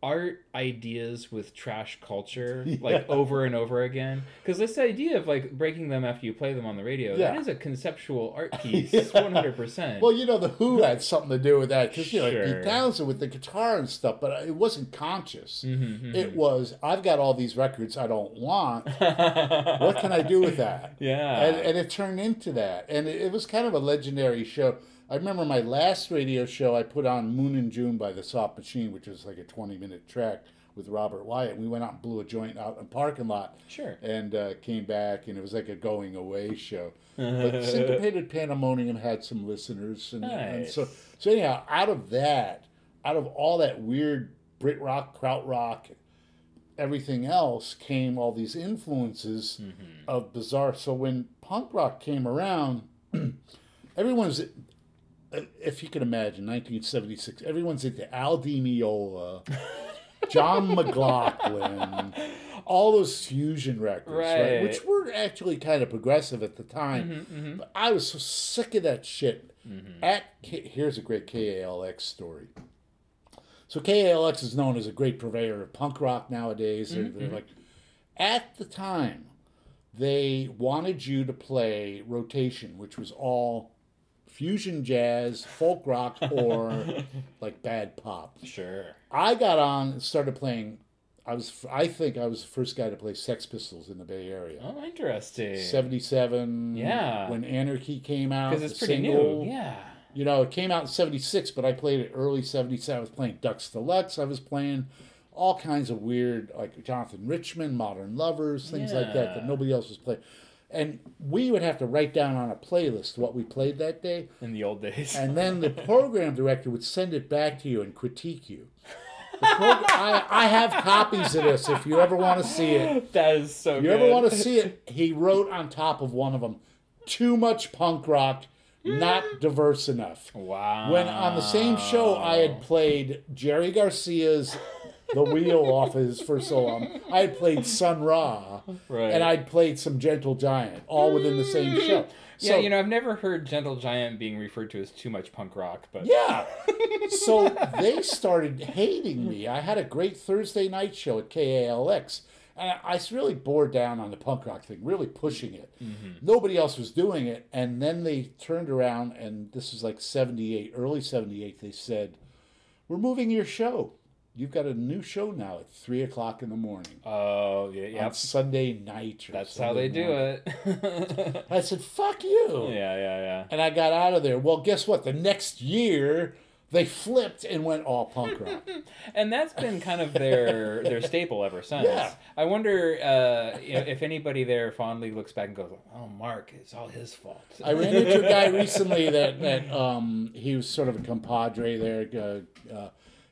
art ideas with trash culture, like over and over again. Because this idea of like breaking them after you play them on the radio, that is a conceptual art piece. Yeah. 100%. Well, you know, The Who had something to do with that. Because, you know, Pete Townsend with the guitar and stuff, but it wasn't conscious. Mm-hmm. It was, I've got all these records I don't want. What can I do with that? Yeah. And it turned into that. And it was kind of a legendary show. I remember my last radio show, I put on Moon and June by the Soft Machine, which was like a 20-minute track with Robert Wyatt. We went out and blew a joint out in the parking lot. Sure. And came back, and it was like a going-away show. But Syncopated Pandemonium had some listeners. And so anyhow, out of all that weird Brit rock, krautrock, everything else, came all these influences of bizarre. So when punk rock came around, everyone's... If you can imagine, 1976, everyone's into Al Di Meola, John McLaughlin, all those fusion records, right? Which were actually kind of progressive at the time. But I was so sick of that shit. Here's a great KALX story. So KALX is known as a great purveyor of punk rock nowadays. They're like... At the time, they wanted you to play Rotation, which was all fusion jazz, folk rock, or like bad pop. Sure. I got on and started playing. I think I was the first guy to play Sex Pistols in the Bay Area. Oh, interesting. 1977. Yeah. When Anarchy came out. Because it's pretty new. Yeah. You know, it came out in 1976, but I played it early 1977. I was playing Dux Deluxe. I was playing all kinds of weird, like Jonathan Richman, Modern Lovers, things like that nobody else was playing. And we would have to write down on a playlist what we played that day. In the old days. And then the program director would send it back to you and critique you. I have copies of this if you ever want to see it. That is so good. If you ever want to see it, he wrote on top of one of them, too much punk rock, not diverse enough. Wow. When on the same show I had played Jerry Garcia's The Wheel off his first solo. I had played Sun Ra, right, and I'd played some Gentle Giant, all within the same show. So, yeah, you know, I've never heard Gentle Giant being referred to as too much punk rock, but... Yeah! So they started hating me. I had a great Thursday night show at KALX, and I really bore down on the punk rock thing, really pushing it. Mm-hmm. Nobody else was doing it, and then they turned around, and this was like 1978, early 1978, they said, we're moving your show. You've got a new show now at 3:00 in the morning. Oh, yeah, yeah. On Sunday night. Or that's how they do it. I said, fuck you. Yeah, yeah, yeah. And I got out of there. Well, guess what? The next year, they flipped and went all punk rock. And that's been kind of their staple ever since. Yeah. I wonder you know, if anybody there fondly looks back and goes, oh, Mark, it's all his fault. I ran into a guy recently that he was sort of a compadre there,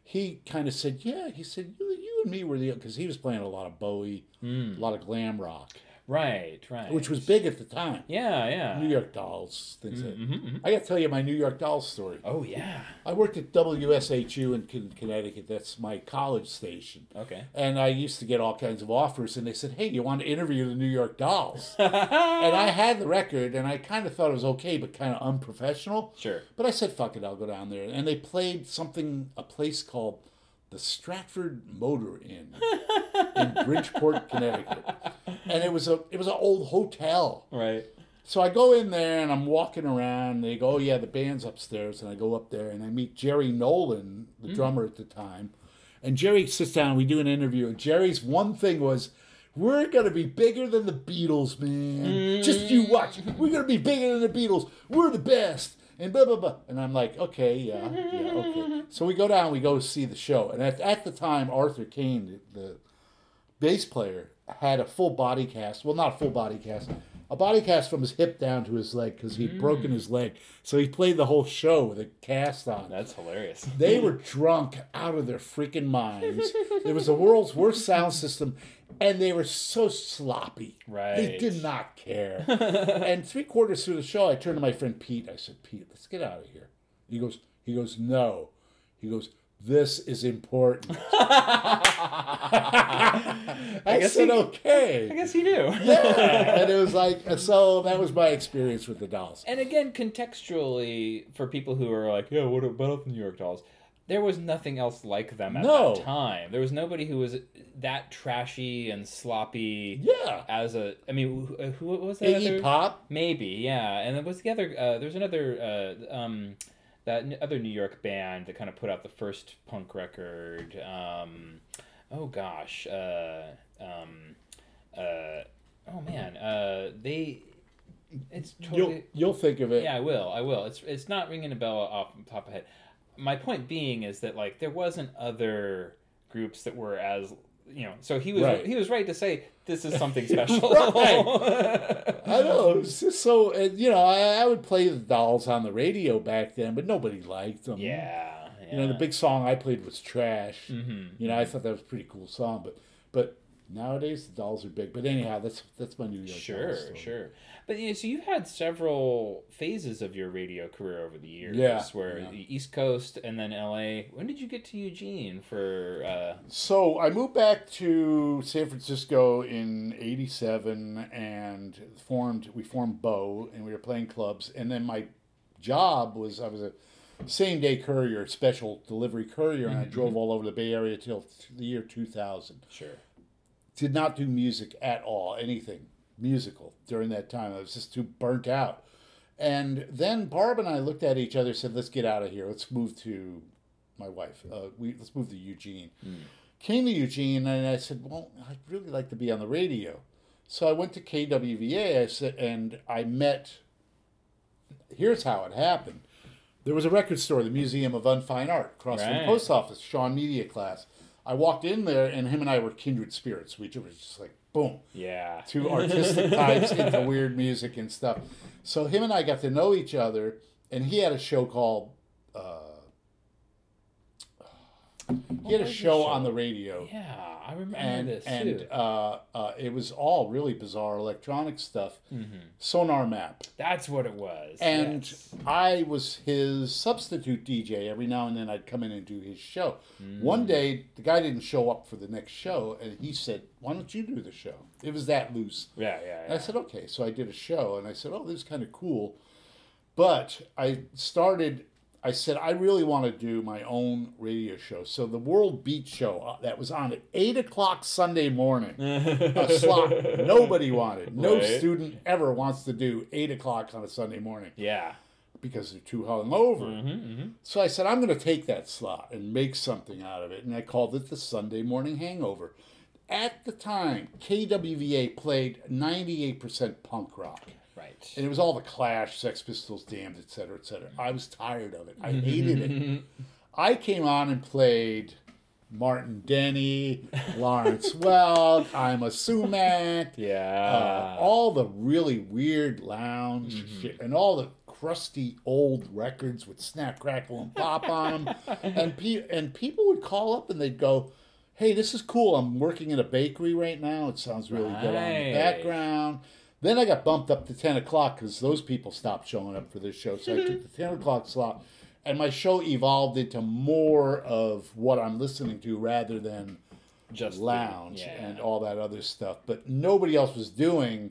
he kind of said, yeah, he said, you and me were the... Because he was playing a lot of Bowie, a lot of glam rock. Right, right. Which was big at the time. Yeah, yeah. New York Dolls, things like that. Mm-hmm. I got to tell you my New York Dolls story. Oh, yeah. I worked at WSHU in Connecticut. That's my college station. Okay. And I used to get all kinds of offers, and they said, hey, you want to interview the New York Dolls? And I had the record, and I kind of thought it was okay, but kind of unprofessional. Sure. But I said, fuck it, I'll go down there. And they played a place called the Stratford Motor Inn in Bridgeport, Connecticut. And it was an old hotel. Right. So I go in there, and I'm walking around, and they go, oh, yeah, the band's upstairs. And I go up there, and I meet Jerry Nolan, the drummer at the time. And Jerry sits down, and we do an interview. And Jerry's one thing was, we're going to be bigger than the Beatles, man. Just you watch. We're going to be bigger than the Beatles. We're the best. And blah, blah, blah. And I'm like, okay, yeah, okay. So we go down, we go see the show. And at the time, Arthur Kane, the bass player, had a full body cast. Well, not a full body cast. A body cast from his hip down to his leg because he'd broken his leg. So he played the whole show with a cast on. That's hilarious. They were drunk out of their freaking minds. It was the world's worst sound system. And they were so sloppy. Right. They did not care. And 3/4 through the show, I turned to my friend Pete. I said, Pete, let's get out of here. He goes, no. He goes, this is important. I said, okay. I guess he knew. Yeah. And it was like, so that was my experience with the Dolls. And again, contextually, for people who are like, yeah, what about the New York Dolls? There was nothing else like them at that time. There was nobody who was that trashy and sloppy. Yeah. Who was that? Iggy Pop? Maybe, yeah. And then what's the other? There's another, that other New York band that kind of put out the first punk record. It's totally... You'll think of it. Yeah, I will. It's not ringing a bell off the top of my head. My point being is that, like, there wasn't other groups that were as, you know, so he was right to say this is something special. I know. So, you know, I would play the Dolls on the radio back then, but nobody liked them. Yeah. You know, the big song I played was Trash. Mm-hmm. You know, I thought that was a pretty cool song, but nowadays the Dolls are big. But anyhow, that's my New York Dolls story. Sure. But you know, so you've had several phases of your radio career over the years. Yeah. The East Coast and then L.A. When did you get to Eugene for... So I moved back to San Francisco in 1987 and we formed Bo, and we were playing clubs. And then my job was I was a same-day courier, special delivery courier, and I drove all over the Bay Area till the year 2000. Sure. did not do music at all, anything musical during that time. I was just too burnt out. And then Barb and I looked at each other, said, let's get out of here. Let's move to my wife. Let's move to Eugene. Mm. Came to Eugene, and I said, well, I'd really like to be on the radio. So I went to KWVA, I said, and I met, here's how it happened. There was a record store, the Museum of Unfine Art, across from the post office, Sean Media class. I walked in there, and him and I were kindred spirits. We were just like, boom. Yeah. Two artistic types into weird music and stuff. So him and I got to know each other, and he had a show called, he had a show on the radio. Yeah, I remember this, too. And it was all really bizarre electronic stuff. Mm-hmm. Sonar Map. That's what it was. And I was his substitute DJ. Every now and then I'd come in and do his show. Mm. One day, the guy didn't show up for the next show, and he said, why don't you do the show? It was that loose. Yeah. And I said, okay. So I did a show, and I said, oh, this is kind of cool. But I said, I really want to do my own radio show. So the World Beat show that was on at 8 o'clock Sunday morning, a slot nobody wanted. No student ever wants to do 8 o'clock on a Sunday morning. Yeah. Because they're too hungover. Mm-hmm. So I said, I'm going to take that slot and make something out of it. And I called it the Sunday Morning Hangover. At the time, KWVA played 98% punk rock. Right. And it was all the Clash, Sex Pistols, Damned, et cetera, et cetera. I was tired of it. I hated it. I came on and played Martin Denny, Lawrence Welk, I'm a Sumac. Yeah. All the really weird lounge shit and all the crusty old records with Snap, Crackle, and Pop on them. And people would call up and they'd go, hey, this is cool. I'm working in a bakery right now. It sounds really good on the background. Then I got bumped up to 10 o'clock because those people stopped showing up for this show. So I took the 10 o'clock slot. And my show evolved into more of what I'm listening to rather than just lounge and all that other stuff. But nobody else was doing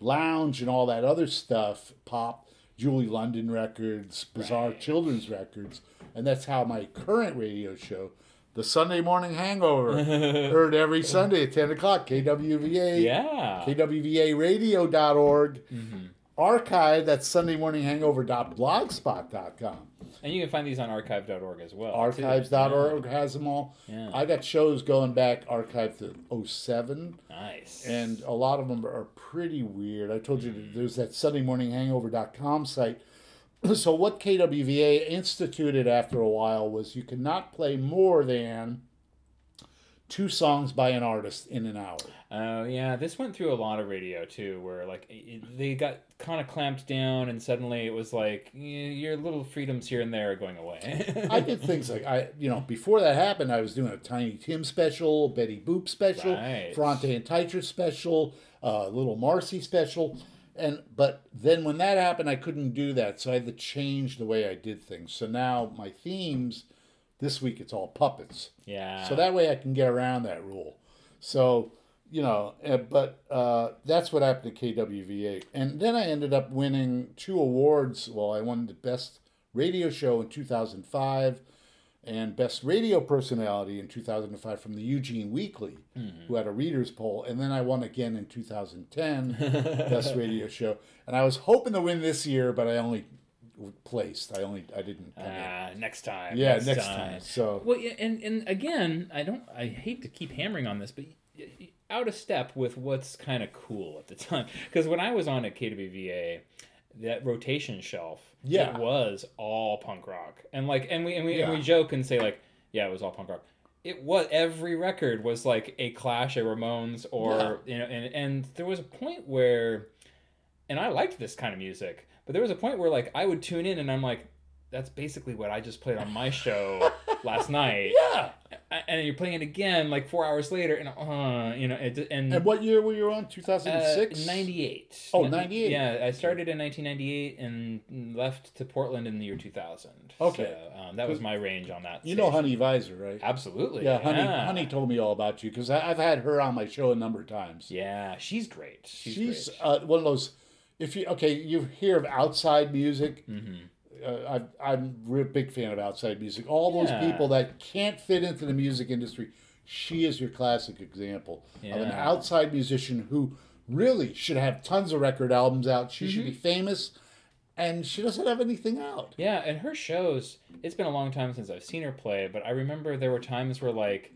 lounge and all that other stuff, pop, Julie London records, bizarre children's records. And that's how my current radio show, The Sunday Morning Hangover, heard every Sunday at 10 o'clock, KWVA, kwvaradio.org, archive, that's sundaymorninghangover.blogspot.com. And you can find these on archive.org as well. Archives.org has them all. Yeah. I got shows going back archived to 2007. Nice. And a lot of them are pretty weird. I told you there's that sundaymorninghangover.com site. So what KWVA instituted after a while was you cannot play more than 2 songs by an artist in an hour. Oh, yeah. This went through a lot of radio, too, where like they got kind of clamped down and suddenly it was like your little freedoms here and there are going away. I did things like, before that happened, I was doing a Tiny Tim special, Betty Boop special, Ferrante and Teicher special, Little Marcy special. But then when that happened, I couldn't do that, so I had to change the way I did things. So now my themes, this week it's all puppets. Yeah. So that way I can get around that rule. So, but that's what happened to KWVA. And then I ended up winning 2 awards. Well, I won the Best Radio Show in 2005 and Best Radio Personality in 2005 from the Eugene Weekly, who had a readers poll. And then I won again in 2010, Best Radio Show. And I was hoping to win this year, but I only placed. I didn't come in. Next time. Yeah, next time. So well, and again, I hate to keep hammering on this, but out of step with what's kind of cool at the time. Because when I was on at KWVA, that rotation shelf, it was all punk rock, and we joke and say it was all punk rock. It was every record was like a Clash, a Ramones, or and there was a point where, and I liked this kind of music, but there was a point where I would tune in and I'm like, that's basically what I just played on my show last night. Yeah. And you're playing it again 4 hours later, and And what year were you on? 2006? 98. Oh, 98. Yeah, I started in 1998 and left to Portland in the year 2000. Okay. So, that was my range on that. You know Honey Visor, right? Absolutely. Yeah, Honey told me all about you, because I've had her on my show a number of times. Yeah, she's great. She's great. One of those, you hear of outside music. Mm-hmm. I'm a big fan of outside music. All those people that can't fit into the music industry, she is your classic example of an outside musician who really should have tons of record albums out. She should be famous, and she doesn't have anything out. Yeah, and her shows, it's been a long time since I've seen her play, but I remember there were times where, like,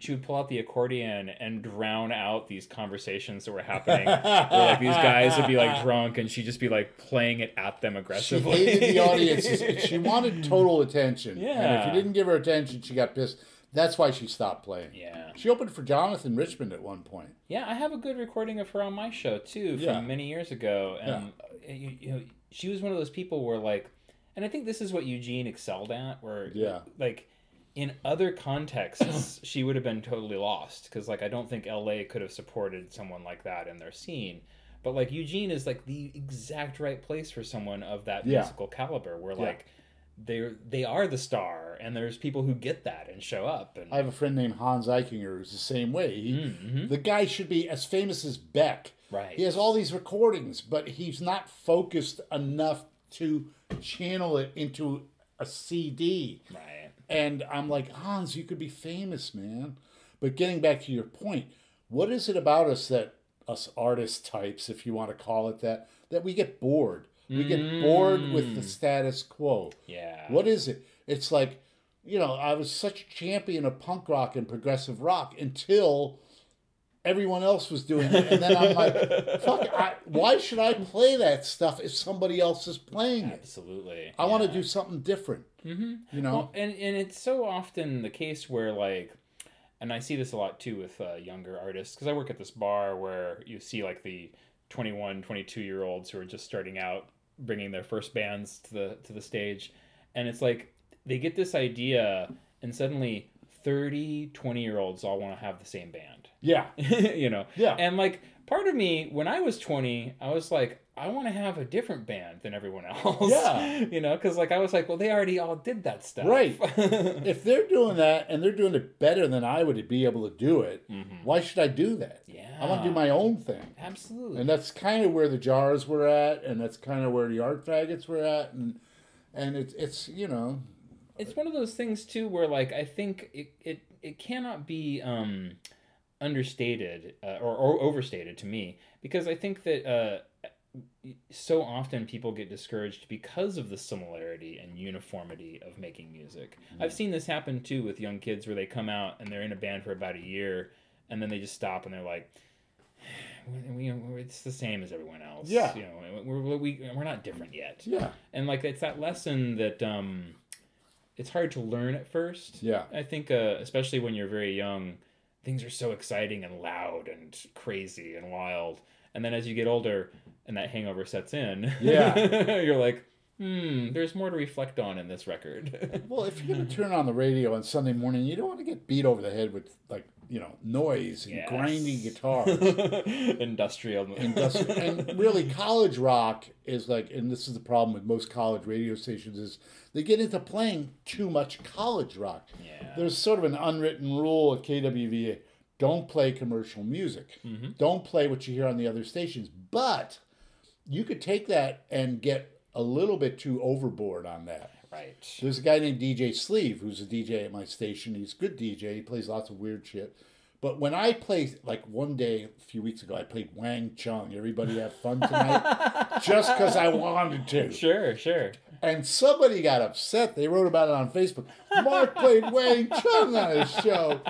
she would pull out the accordion and drown out these conversations that were happening. Where, like, these guys would be, like, drunk, and she'd just be, like, playing it at them aggressively. She hated the audiences. She wanted total attention. Yeah. And if you didn't give her attention, she got pissed. That's why she stopped playing. Yeah. She opened for Jonathan Richmond at one point. Yeah, I have a good recording of her on my show, too, from many years ago. And, you know, she was one of those people where, like, and I think this is what Eugene excelled at, where, like, in other contexts, she would have been totally lost because, like, I don't think LA could have supported someone like that in their scene. But, like, Eugene is, like, the exact right place for someone of that musical caliber where, like, they are the star and there's people who get that and show up. And I have a friend named Hans Eichinger who's the same way. He, the guy should be as famous as Beck. Right. He has all these recordings, but he's not focused enough to channel it into a CD. Right. And I'm like, Hans, you could be famous, man. But getting back to your point, what is it about us that, us artist types, if you want to call it that, that we get bored? We get bored with the status quo. Yeah. What is it? It's like, you know, I was such a champion of punk rock and progressive rock until everyone else was doing it. And then I'm like, fuck, why should I play that stuff if somebody else is playing it? Absolutely. I want to do something different. You know? Well, and it's so often the case where, like, and I see this a lot, too, with younger artists, because I work at this bar where you see, like, the 21, 22-year-olds who are just starting out bringing their first bands to the stage. And it's like they get this idea, and suddenly 30, 20-year-olds all want to have the same band. Yeah. You know? Yeah. And, like, part of me, when I was 20, I was like, I want to have a different band than everyone else. Yeah. You know, because, like, I was like, well, they already all did that stuff. Right. If they're doing that and they're doing it better than I would be able to do it, why should I do that? Yeah. I want to do my own thing. Absolutely. And that's kind of where the Jars were at, and that's kind of where the Art Faggots were at, and it's you know. It's one of those things, too, where, like, I think it cannot be understated or overstated to me, because I think that so often people get discouraged because of the similarity and uniformity of making music. I've seen this happen too with young kids where they come out and they're in a band for about a year and then they just stop and they're like, it's the same as everyone else. Yeah. You know, we're not different yet. Yeah. And, like, it's that lesson that it's hard to learn at first. Yeah. I think especially when you're very young, things are so exciting and loud and crazy and wild. And then as you get older and that hangover sets in, you're like, there's more to reflect on in this record. Well, if you're going to turn on the radio on Sunday morning, you don't want to get beat over the head with, like, you know, noise and grinding guitars. Industrial. And really, college rock is like, and this is the problem with most college radio stations, is they get into playing too much college rock. Yeah. There's sort of an unwritten rule at KWVA. Don't play commercial music. Don't play what you hear on the other stations. But you could take that and get a little bit too overboard on that. Right. There's a guy named DJ Sleeve who's a DJ at my station. He's a good DJ. He plays lots of weird shit. But when I play, like one day, a few weeks ago, I played Wang Chung. Everybody have fun tonight? Just because I wanted to. Sure, sure. And somebody got upset. They wrote about it on Facebook. Mark played Wang Chung on his show.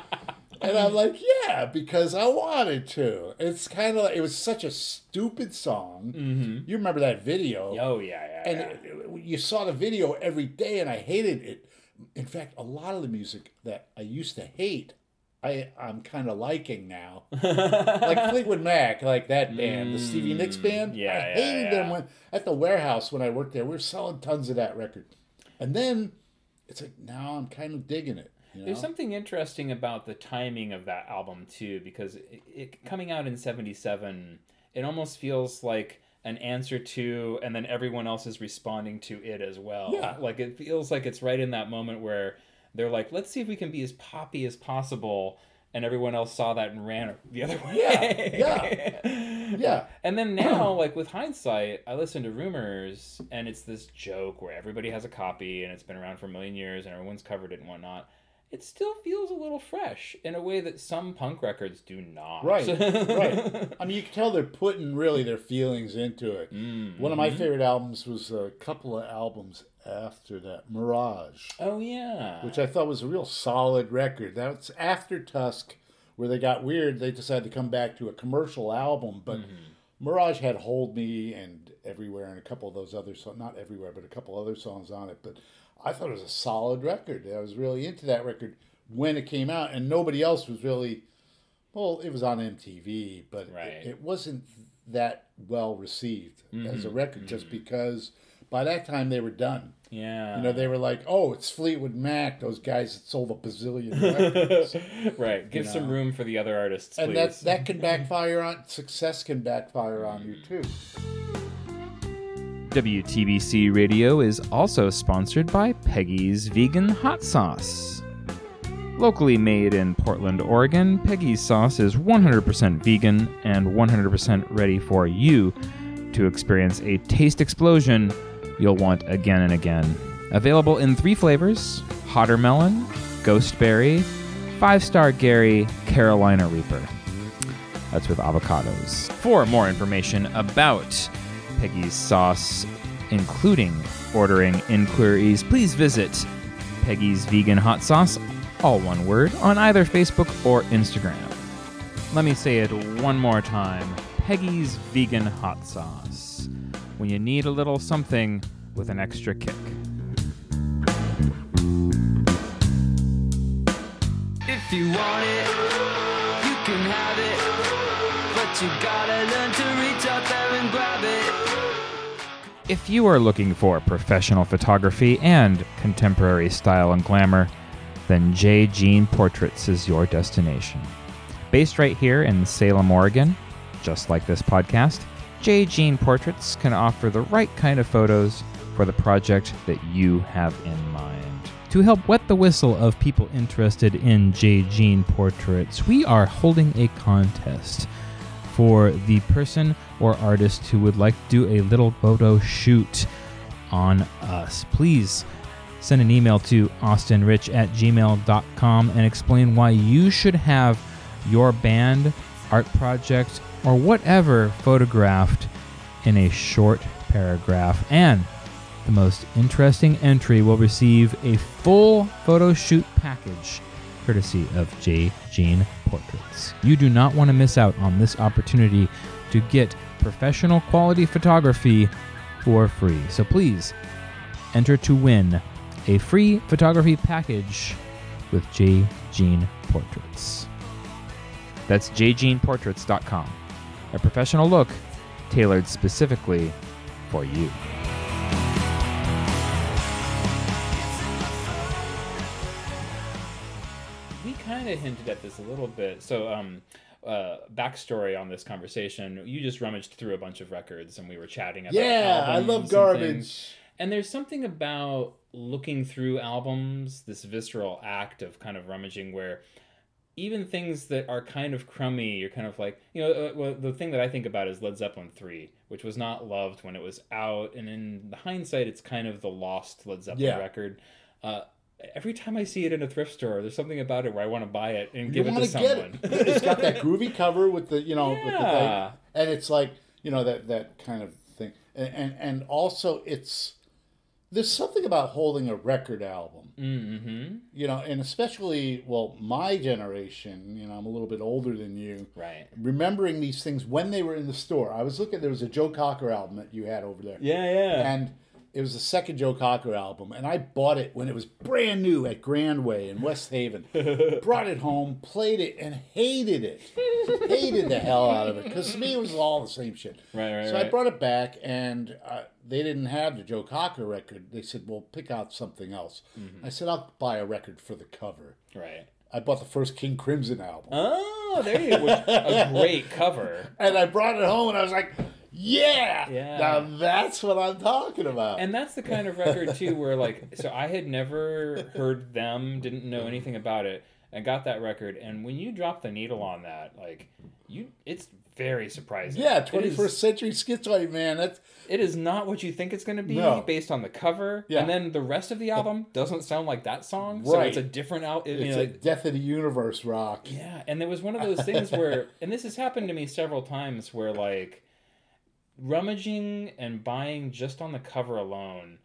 And I'm like, yeah, because I wanted to. It's kind of like, it was such a stupid song. You remember that video. Oh, yeah. And you saw the video every day, and I hated it. In fact, a lot of the music that I used to hate, I'm kind of liking now. Like Fleetwood Mac, like that band, the Stevie Nicks band. I hated them at the warehouse when I worked there. We were selling tons of that record. And then it's like, now I'm kind of digging it. You know? There's something interesting about the timing of that album, too, because it coming out in 77, it almost feels like an answer to, and then everyone else is responding to it as well. Yeah. Like, it feels like it's right in that moment where they're like, let's see if we can be as poppy as possible, and everyone else saw that and ran the other way. Yeah. And then now, like, with hindsight, I listen to Rumors, and it's this joke where everybody has a copy, and it's been around for a million years, and everyone's covered it and whatnot. it still feels a little fresh in a way that some punk records do not. Right, right. I mean, you can tell they're putting really their feelings into it. Mm-hmm. One of my favorite albums was a couple of albums after that, Mirage. Oh, yeah. Which I thought was a real solid record. That's after Tusk, where they got weird. They decided to come back to a commercial album, but Mirage had Hold Me and Everywhere and a couple of those other songs. Not Everywhere, but a couple other songs on it, but... I thought it was a solid record. I was really into that record when it came out, and nobody else was really... Well, it was on MTV, but it wasn't that well received as a record just because by that time they were done. Yeah. You know, they were like, oh, it's Fleetwood Mac, those guys that sold a bazillion records. Give some room for the other artists, and please. And that can backfire on... Success can backfire on you, too. WTBC Radio is also sponsored by Peggy's Vegan Hot Sauce. Locally made in Portland, Oregon, Peggy's sauce is 100% vegan and 100% ready for you to experience a taste explosion you'll want again and again. Available in 3 flavors, Hotter Melon, Ghost Berry, 5-Star Gary, Carolina Reaper. That's with avocados. For more information about Peggy's sauce, including ordering inquiries, please visit Peggy's Vegan Hot Sauce, all one word, on either Facebook or Instagram. Let me say it one more time. Peggy's Vegan Hot Sauce. When you need a little something with an extra kick. If you want it, you can have it, but you gotta learn to reach out there and grab it. If you are looking for professional photography and contemporary style and glamour, then J. Jean Portraits is your destination. Based right here in Salem, Oregon, just like this podcast, J. Jean Portraits can offer the right kind of photos for the project that you have in mind. To help wet the whistle of people interested in J. Jean Portraits, we are holding a contest for the person or artist who would like to do a little photo shoot on us. Please send an email to austinrich@gmail.com and explain why you should have your band, art project, or whatever photographed in a short paragraph. And the most interesting entry will receive a full photo shoot package courtesy of J. Jean Portraits. You do not want to miss out on this opportunity to get professional quality photography for free. So please enter to win a free photography package with J. Jean Portraits. That's jjeanportraits.com. A professional look tailored specifically for you. Hinted at this a little bit. So, backstory on this conversation, you just rummaged through a bunch of records and we were chatting about albums. I love garbage. And there's something about looking through albums, this visceral act of kind of rummaging where even things that are kind of crummy, you're kind of like, you know, well, the thing that I think about is Led Zeppelin 3, which was not loved when it was out. And in hindsight, it's kind of the lost Led Zeppelin record. Every time I see it in a thrift store, there's something about it where I want to buy it and give it to someone. It's got that groovy cover with the, you know, with the thing. And it's like, you know, that kind of thing. And also it's, there's something about holding a record album, you know, and especially, well, my generation, you know, I'm a little bit older than you. Right. Remembering these things when they were in the store. I was looking, there was a Joe Cocker album that you had over there. Yeah, yeah. And it was the second Joe Cocker album, and I bought it when it was brand new at Grand Way in West Haven. Brought it home, played it, and hated it. Hated the hell out of it, because to me it was all the same shit. Right. I brought it back, and they didn't have the Joe Cocker record. They said, well, pick out something else. Mm-hmm. I said, I'll buy a record for the cover. Right. I bought the first King Crimson album. Oh, there you go. A great cover. And I brought it home, and I was like... Yeah! Now that's what I'm talking about. And that's the kind of record, too, where, like, so I had never heard them, didn't know anything about it, and got that record. And when you drop the needle on that, like, it's very surprising. Yeah, 21st century schizoid, man. It is not what you think it's going to be based on the cover. Yeah. And then the rest of the album doesn't sound like that song. Right. So it's a different album. It's like Death of the Universe rock. Yeah. And there was one of those things where, and this has happened to me several times, where like rummaging and buying just on the cover alone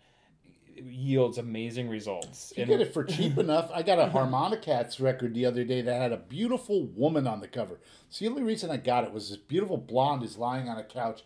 yields amazing results. If you get it for cheap enough. I got a Harmonicats record the other day that had a beautiful woman on the cover. So the only reason I got it was this beautiful blonde is lying on a couch.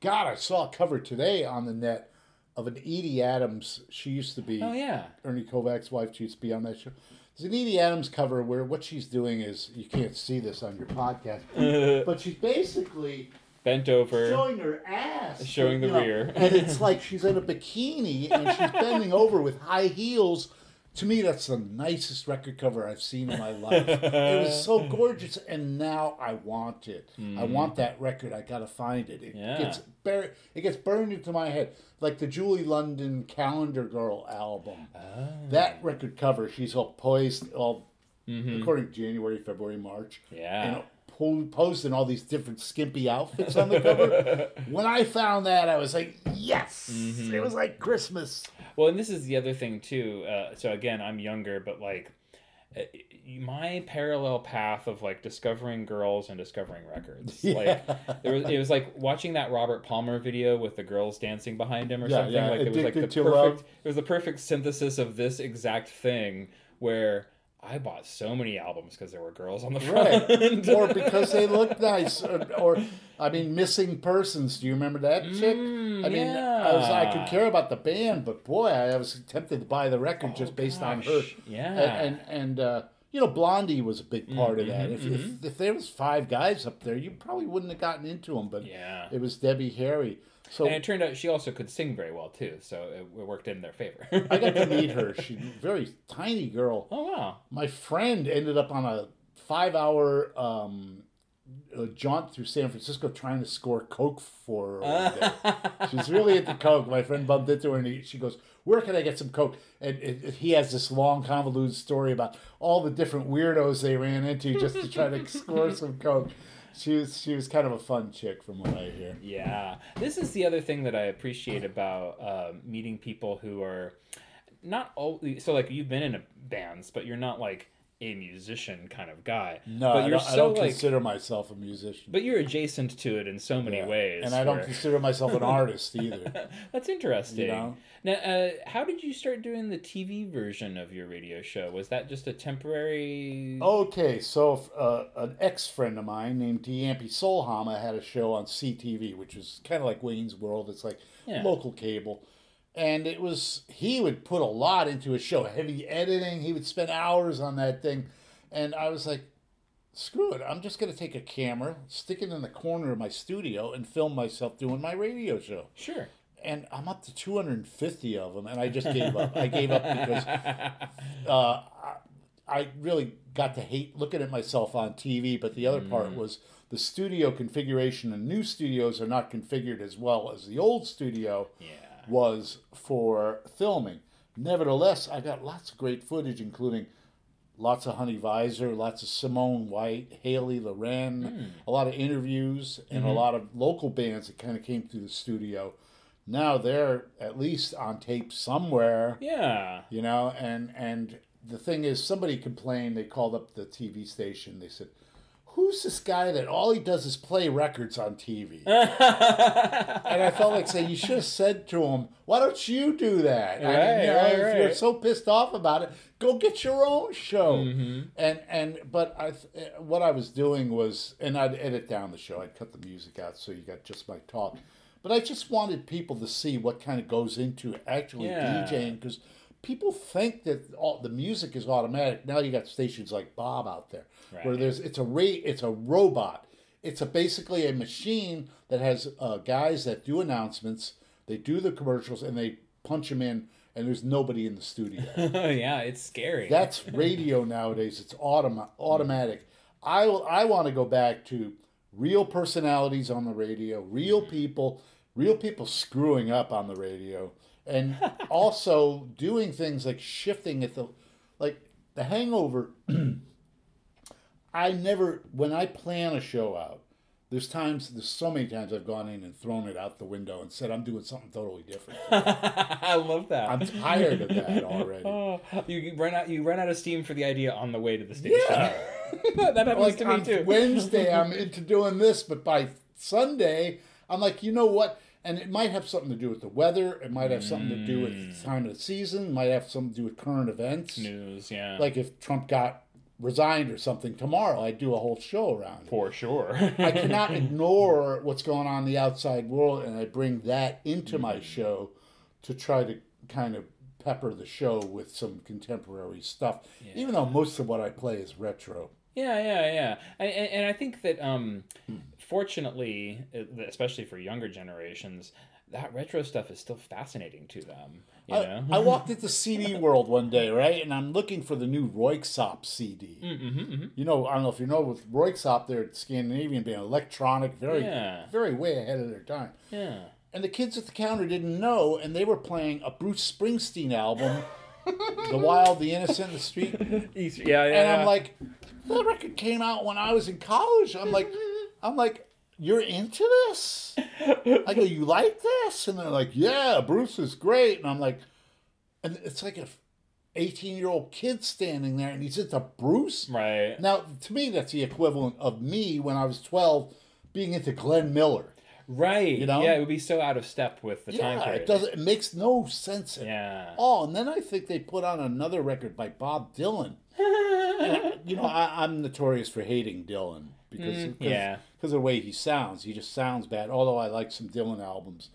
God, I saw a cover today on the net of an Edie Adams. She used to be Ernie Kovac's wife. She used to be on that show. There's an Edie Adams cover where what she's doing is, you can't see this on your podcast, but she's basically bent over, showing her ass, showing the rear, and it's like she's in a bikini and she's bending over with high heels. To me, that's the nicest record cover I've seen in my life. It was so gorgeous, and now I want it. Mm. I want that record. I gotta find it. It gets burned into my head, like the Julie London Calendar Girl album. Oh. That record cover, she's all poised, all recording January, February, March. Yeah. And posed in all these different skimpy outfits on the cover. When I found that, I was like, yes! Mm-hmm. It was like Christmas. Well, and this is the other thing, too. So, again, I'm younger, but, like, my parallel path of, like, discovering girls and discovering records. Yeah. Like, it was like watching that Robert Palmer video with the girls dancing behind him or something. Yeah. Like, it was the perfect synthesis of this exact thing where I bought so many albums because there were girls on the front. Right. Or because they looked nice. Or Missing Persons. Do you remember that chick? I could care about the band, but boy, I was tempted to buy the record on her. Yeah. And Blondie was a big part of that. If there was five guys up there, you probably wouldn't have gotten into them, but it was Debbie Harry. So, and it turned out she also could sing very well, too, so it worked in their favor. I got to meet her. She's a very tiny girl. Oh, wow. My friend ended up on a 5-hour jaunt through San Francisco trying to score coke for her one day. She's really into coke. My friend bumped into her, and she goes, "Where can I get some coke?" And he has this long, convoluted story about all the different weirdos they ran into just to try to score some coke. She was kind of a fun chick from what I hear. Yeah. This is the other thing that I appreciate about meeting people who are not always... So, like, you've been in bands, but you're not, like, a musician kind of guy. No, but I don't consider myself a musician. But you're adjacent to it in so many ways. And I don't consider myself an artist either. That's interesting. You know? Now, how did you start doing the TV version of your radio show? Was that just a temporary... Okay, so an ex-friend of mine named Diampi Solhama had a show on CTV, which is kind of like Wayne's World. It's like local cable. And it was, he would put a lot into a show, heavy editing. He would spend hours on that thing. And I was like, screw it. I'm just going to take a camera, stick it in the corner of my studio, and film myself doing my radio show. Sure. And I'm up to 250 of them, and I just gave up. I gave up because I really got to hate looking at myself on TV. But the other part was the studio configuration, and new studios are not configured as well as the old studio. Yeah. Was for filming. Nevertheless, I got lots of great footage, including lots of Honey Visor, lots of Simone White, Haley Loren, a lot of interviews, and a lot of local bands that kind of came through the studio. Now they're at least on tape somewhere. Yeah. You know, and the thing is, somebody complained, they called up the TV station, they said, "Who's this guy that all he does is play records on TV?" And I felt like saying, you should have said to him, "Why don't you do that? Right, if you're so pissed off about it, go get your own show." Mm-hmm. What I was doing was, and I'd edit down the show. I'd cut the music out so you got just my talk. But I just wanted people to see what kind of goes into actually DJing, because people think that all the music is automatic. Now you got stations like Bob out there, where it's a robot. It's basically a machine that has guys that do announcements, they do the commercials, and they punch them in, and there's nobody in the studio. Yeah, it's scary. That's radio nowadays. It's automatic. I want to go back to real personalities on the radio, real people screwing up on the radio. And also doing things like shifting at the Hangover I never, when I plan a show out, there's so many times I've gone in and thrown it out the window and said, I'm doing something totally different. I love that. I'm tired of that already. Oh, you run out of steam for the idea on the way to the station. Yeah. That happens to me too. Wednesday, I'm into doing this, but by Sunday, I'm like, you know what? And it might have something to do with the weather. It might have something to do with the time of the season. It might have something to do with current events. News, yeah. Like if Trump resigned or something tomorrow, I'd do a whole show around it. For sure. I cannot ignore what's going on in the outside world, and I bring that into my show to try to kind of pepper the show with some contemporary stuff, even though most of what I play is retro. Yeah. And I think that, fortunately, especially for younger generations, that retro stuff is still fascinating to them. You know? I walked into CD World one day, right? And I'm looking for the new Royksop CD. Mm-hmm. You know, I don't know if you know, with Royksop, they're Scandinavian band, electronic, very way ahead of their time. Yeah. And the kids at the counter didn't know, and they were playing a Bruce Springsteen album, The Wild, The Innocent, The Street. And I'm like, that record came out when I was in college. I'm like, you're into this? I go, you like this? And they're like, yeah, Bruce is great. And I'm like, and it's like a 18-year-old kid standing there, and he's into Bruce? Right. Now, to me, that's the equivalent of me when I was 12 being into Glenn Miller. Right. You know? Yeah, it would be so out of step with the time period. It makes no sense at all. And then I think they put on another record by Bob Dylan. I'm notorious for hating Dylan. Because of the way he sounds. He just sounds bad. Although I like some Dylan albums,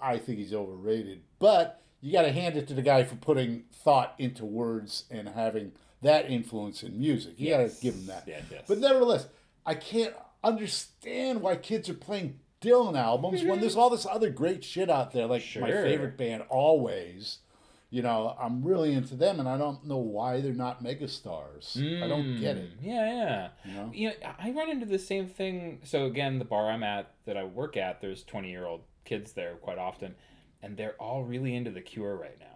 I think he's overrated. But you got to hand it to the guy for putting thought into words and having that influence in music. You got to give him that. Yes. But nevertheless, I can't understand why kids are playing Dylan albums when there's all this other great shit out there. Like my favorite band, Always. You know, I'm really into them, and I don't know why they're not megastars. I don't get it. Yeah. You know, I run into the same thing. So, again, the bar that I work at, there's 20-year-old kids there quite often, and they're all really into The Cure right now.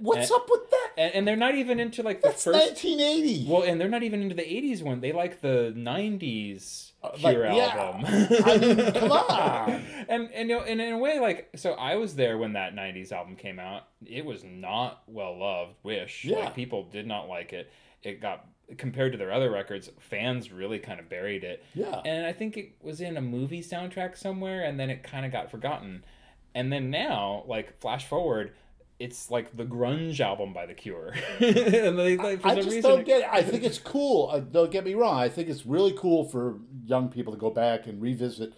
What's up with that? And they're not even into, like, the first... That's 1980. Well, and they're not even into the 80s one. They like the 90s Cure album. I mean, come on! And, you know, and in a way, like... So I was there when that 90s album came out. It was not well-loved, Wish. Yeah. Like, people did not like it. It got... Compared to their other records, fans really kind of buried it. Yeah. And I think it was in a movie soundtrack somewhere, and then it kind of got forgotten. And then now, like, flash forward... It's like the grunge album by The Cure. I just don't get it. I think it's cool. Don't get me wrong. I think it's really cool for young people to go back and revisit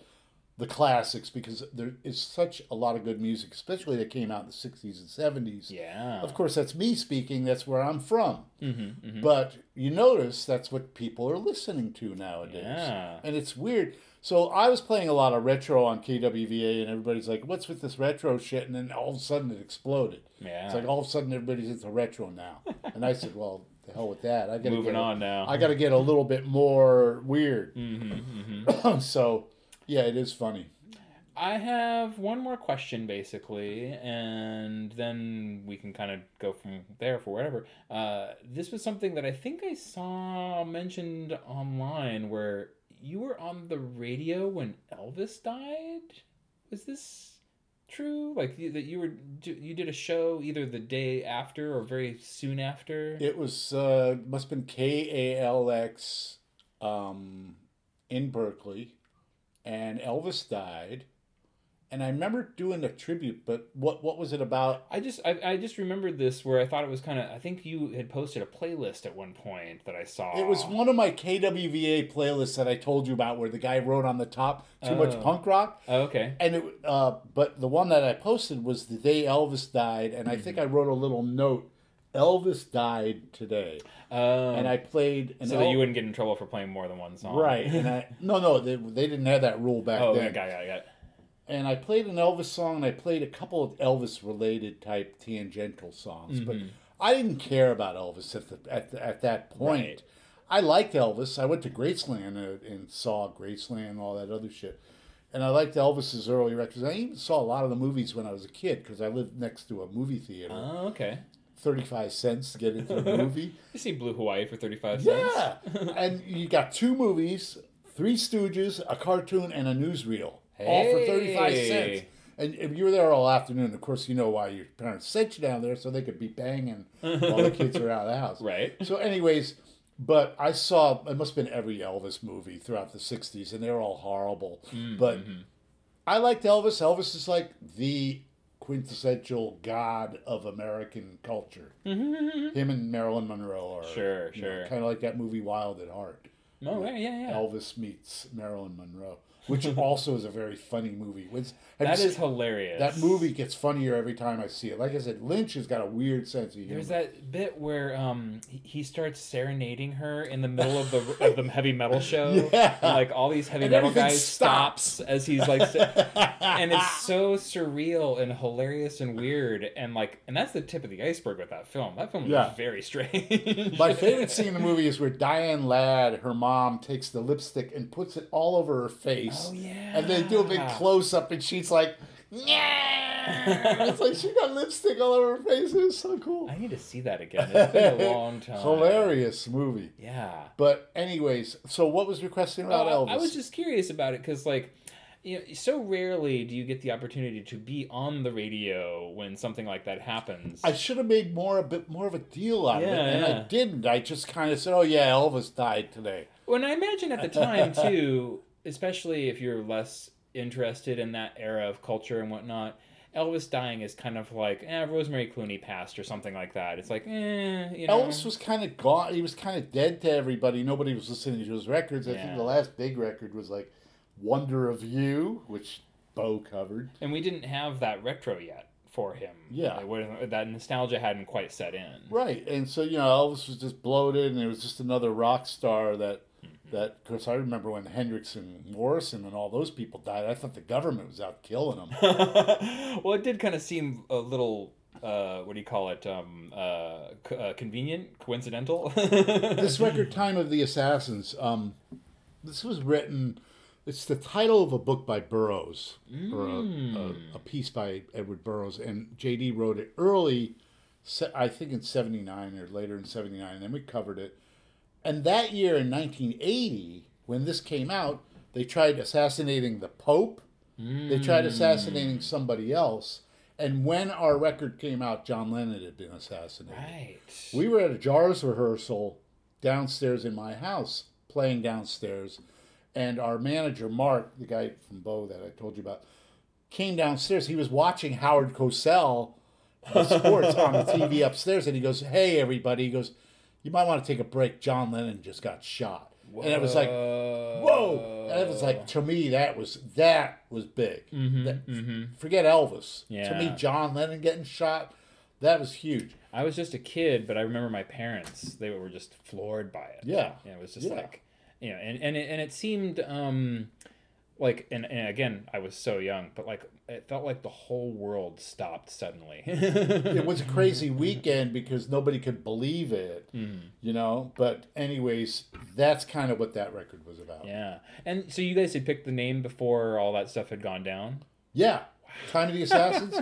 the classics because there is such a lot of good music, especially that came out in the 60s and 70s. Yeah. Of course, that's me speaking. That's where I'm from. Mm-hmm. But you notice that's what people are listening to nowadays. Yeah. And it's weird. So I was playing a lot of retro on KWVA, and everybody's like, what's with this retro shit? And then all of a sudden it exploded. Yeah. It's like all of a sudden everybody's into retro now. And I said, well, the hell with that. Moving on now. I got to get a little bit more weird. Mm-hmm. So, yeah, it is funny. I have one more question, basically, and then we can kind of go from there for whatever. This was something that I think I saw mentioned online where... You were on the radio when Elvis died? Was this true? Like that you did a show either the day after or very soon after? It was must have been KALX in Berkeley, and Elvis died. And I remember doing a tribute, but what was it about? I just remembered this where I thought it was kind of... I think you had posted a playlist at one point that I saw. It was one of my KWVA playlists that I told you about where the guy wrote on the top, too much punk rock. Oh, okay. And it, but the one that I posted was the day Elvis died, and I think I wrote a little note, Elvis died today. And I played... that you wouldn't get in trouble for playing more than one song. Right. And they didn't have that rule back then. Oh, got it. And I played an Elvis song, and I played a couple of Elvis-related type tangential songs. Mm-hmm. But I didn't care about Elvis at that point. Right. I liked Elvis. I went to Graceland and saw Graceland and all that other shit. And I liked Elvis's early records. I even saw a lot of the movies when I was a kid because I lived next to a movie theater. Oh, okay. $0.35 to get into a movie. You see Blue Hawaii for 35 cents. Yeah. And you got two movies, Three Stooges, a cartoon, and a newsreel. Hey. All for 35 cents. And you were there all afternoon. Of course, you know why your parents sent you down there, so they could be banging while the kids are out of the house. Right. So anyways, but I saw, it must have been every Elvis movie throughout the 60s, and they were all horrible. Mm-hmm. But I liked Elvis. Elvis is like the quintessential god of American culture. Mm-hmm. Him and Marilyn Monroe are kind of like that movie Wild at Heart. Oh, yeah. Elvis meets Marilyn Monroe. Which also is a very funny movie. That is hilarious. That movie gets funnier every time I see it. Like I said, Lynch has got a weird sense of humor. There's that bit where he starts serenading her in the middle of the heavy metal show. Yeah. And, like, all these heavy metal guys stops as he's like, and it's so surreal and hilarious and weird, and like, and that's the tip of the iceberg with that film. That film was very strange. My favorite scene in the movie is where Diane Ladd, her mom, takes the lipstick and puts it all over her face. Oh, yeah. And they do a big close-up, and she's like, yeah! It's like she got lipstick all over her face. It was so cool. I need to see that again. It's been a long time. Hilarious movie. Yeah. But anyways, so what was requesting about Elvis? I was just curious about it, because, like, you know, so rarely do you get the opportunity to be on the radio when something like that happens. I should have made a bit more of a deal out of it, and I didn't. I just kind of said, oh, yeah, Elvis died today. Well, I imagine at the time, too... especially if you're less interested in that era of culture and whatnot, Elvis dying is kind of like, Rosemary Clooney passed or something like that. It's like, you know. Elvis was kind of gone. He was kind of dead to everybody. Nobody was listening to his records. I think the last big record was like Wonder of You, which Bo covered. And we didn't have that retro yet for him. Yeah. Like, that nostalgia hadn't quite set in. Right. And so, you know, Elvis was just bloated, and it was just another rock star that... That, because I remember when Hendrix and Morrison and all those people died, I thought the government was out killing them. Well, it did kind of seem a little, convenient, coincidental. This record, Time of the Assassins, this was written, it's the title of a book by Burroughs, or a piece by Edward Burroughs, and J.D. wrote it early, I think in 79 or later in 79, and then we covered it. And that year in 1980, when this came out, they tried assassinating the Pope. They tried assassinating somebody else. And when our record came out, John Lennon had been assassinated. Right. We were at a Jars rehearsal downstairs in my house, playing downstairs. And our manager, Mark, the guy from Bo that I told you about, came downstairs. He was watching Howard Cosell sports on the TV upstairs. And he goes, hey, everybody. He goes... You might want to take a break. John Lennon just got shot. Whoa. And it was like, whoa! And it was like, to me, that was big. Mm-hmm, forget Elvis. Yeah. To me, John Lennon getting shot, that was huge. I was just a kid, but I remember my parents, they were just floored by it. Yeah. And it was just like, you know, and it seemed... Like, and again, I was so young, but like it felt like the whole world stopped suddenly. It was a crazy weekend because nobody could believe it, you know? But anyways, that's kind of what that record was about. Yeah. And so you guys had picked the name before all that stuff had gone down? Yeah. Time of the Assassins.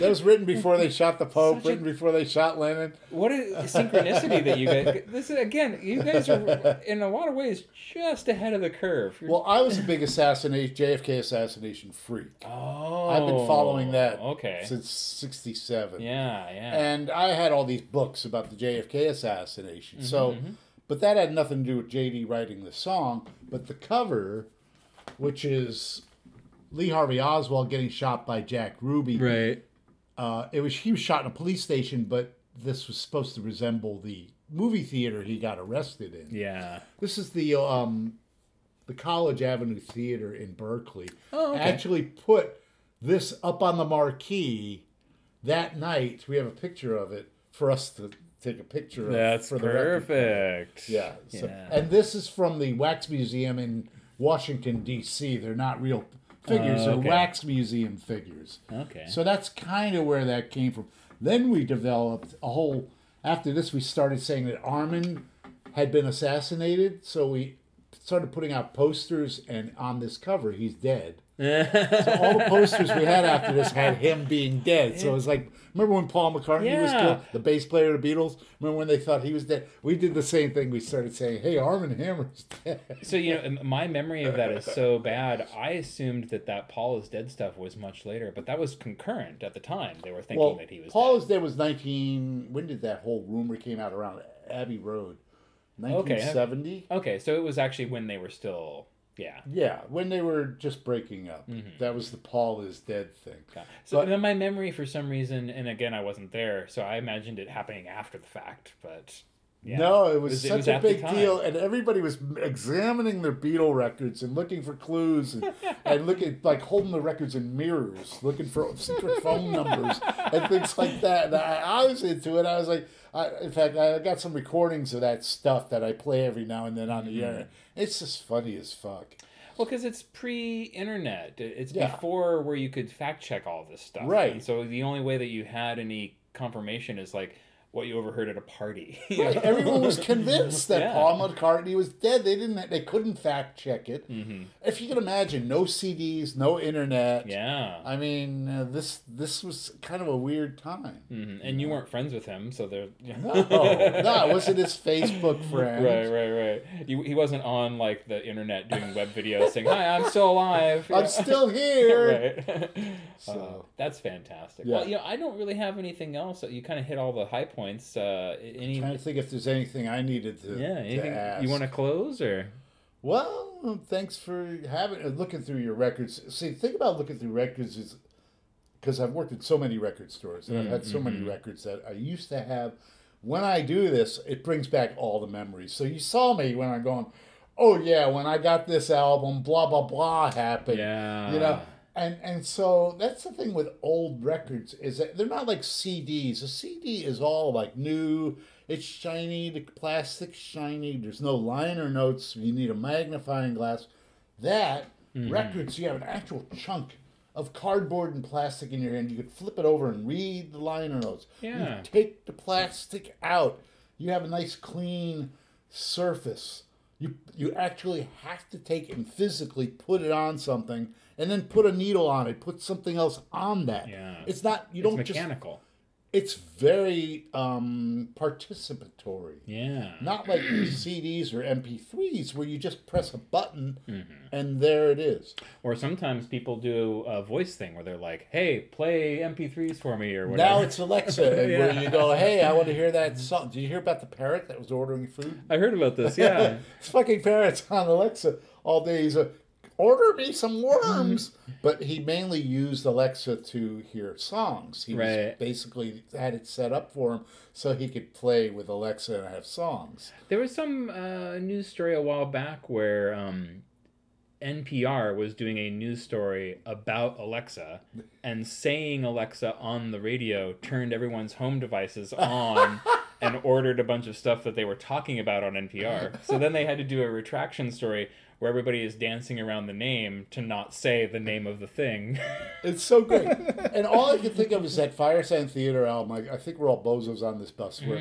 That was written before they shot the Pope. Written before they shot Lennon. What a synchronicity that you guys. This is, again, you guys are in a lot of ways just ahead of the curve. Well, I was a big JFK assassination freak. Oh, I've been following that since '67. Yeah. And I had all these books about the JFK assassination. But that had nothing to do with JD writing the song, but the cover, which is. Lee Harvey Oswald getting shot by Jack Ruby. Right. He was shot in a police station, but this was supposed to resemble the movie theater he got arrested in. Yeah. This is the College Avenue Theater in Berkeley. Oh, okay. Actually put this up on the marquee that night. We have a picture of it for us to take a picture of. That's for perfect. The record. Yeah. So, and this is from the Wax Museum in Washington, D.C. They're not real... figures or wax museum figures. Okay. So that's kind of where that came from. Then we developed a whole... After this, we started saying that Armin had been assassinated, so we started putting out posters, and on this cover, he's dead. So all the posters we had after this had him being dead. So it was like, remember when Paul McCartney was killed, the bass player of the Beatles? Remember when they thought he was dead? We did the same thing. We started saying, hey, Armand Hammer's dead. So, you know, my memory of that is so bad. I assumed that Paul is Dead stuff was much later, but that was concurrent at the time. They were thinking that he was Paul dead. Paul is Dead was 19... When did that whole rumor came out around Abbey Road? 1970? Okay, so it was actually when they were still... Yeah. Yeah, when they were just breaking up. Mm-hmm. That was the Paul is Dead thing. God. So then my memory, for some reason, and again, I wasn't there, so I imagined it happening after the fact, but... Yeah. No, it was a big deal, and everybody was examining their Beatle records and looking for clues, and looking holding the records in mirrors, looking for secret phone numbers and things like that. And I was into it. I was like, in fact, I got some recordings of that stuff that I play every now and then on the internet. It's just funny as fuck. Well, because it's pre-internet. It's before where you could fact check all this stuff, right? And so the only way that you had any confirmation is what you overheard at a party. Right. Everyone was convinced that Paul McCartney was dead. They couldn't fact check it. Mm-hmm. If you can imagine, no CDs, no internet. Yeah. I mean, this was kind of a weird time. Mm-hmm. And you weren't friends with him, so there. No, it wasn't his Facebook friend. Right. He wasn't on the internet doing web videos saying, "Hi, I'm still alive. I'm still here." Right. So that's fantastic. Yeah. Well, I don't really have anything else. You kind of hit all the high points. I'm trying to think if there's anything I needed to to ask. You want to close or? Well, thanks for looking through your records. See, the thing about looking through records is because I've worked at so many record stores and I've had so many records that I used to have. When I do this, it brings back all the memories. So you saw me when I'm going, oh yeah, when I got this album, blah blah blah happened. Yeah, And so that's the thing with old records is that they're not like CDs. A CD is all new. It's shiny. The plastic's shiny. There's no liner notes. You need a magnifying glass. Records, you have an actual chunk of cardboard and plastic in your hand. You could flip it over and read the liner notes. Yeah. You take the plastic out. You have a nice clean surface. You actually have to take it and physically put it on something. And then put a needle on it. Put something else on that. Yeah. It's not... It's mechanical. It's very participatory. Yeah. Not like CDs or MP3s where you just press a button and there it is. Or sometimes people do a voice thing where they're like, hey, play MP3s for me or whatever. Now it's Alexa where you go, hey, I want to hear that song. Did you hear about the parrot that was ordering food? I heard about this, yeah. It's fucking parrots on Alexa all day. He's order me some worms. But he mainly used Alexa to hear songs. He basically had it set up for him so he could play with Alexa and have songs. There was some news story a while back where NPR was doing a news story about Alexa and saying Alexa on the radio turned everyone's home devices on and ordered a bunch of stuff that they were talking about on NPR. So then they had to do a retraction story where everybody is dancing around the name to not say the name of the thing. It's so great. And all I could think of is that Fireside Theater album. I think we're all bozos on this bus. Where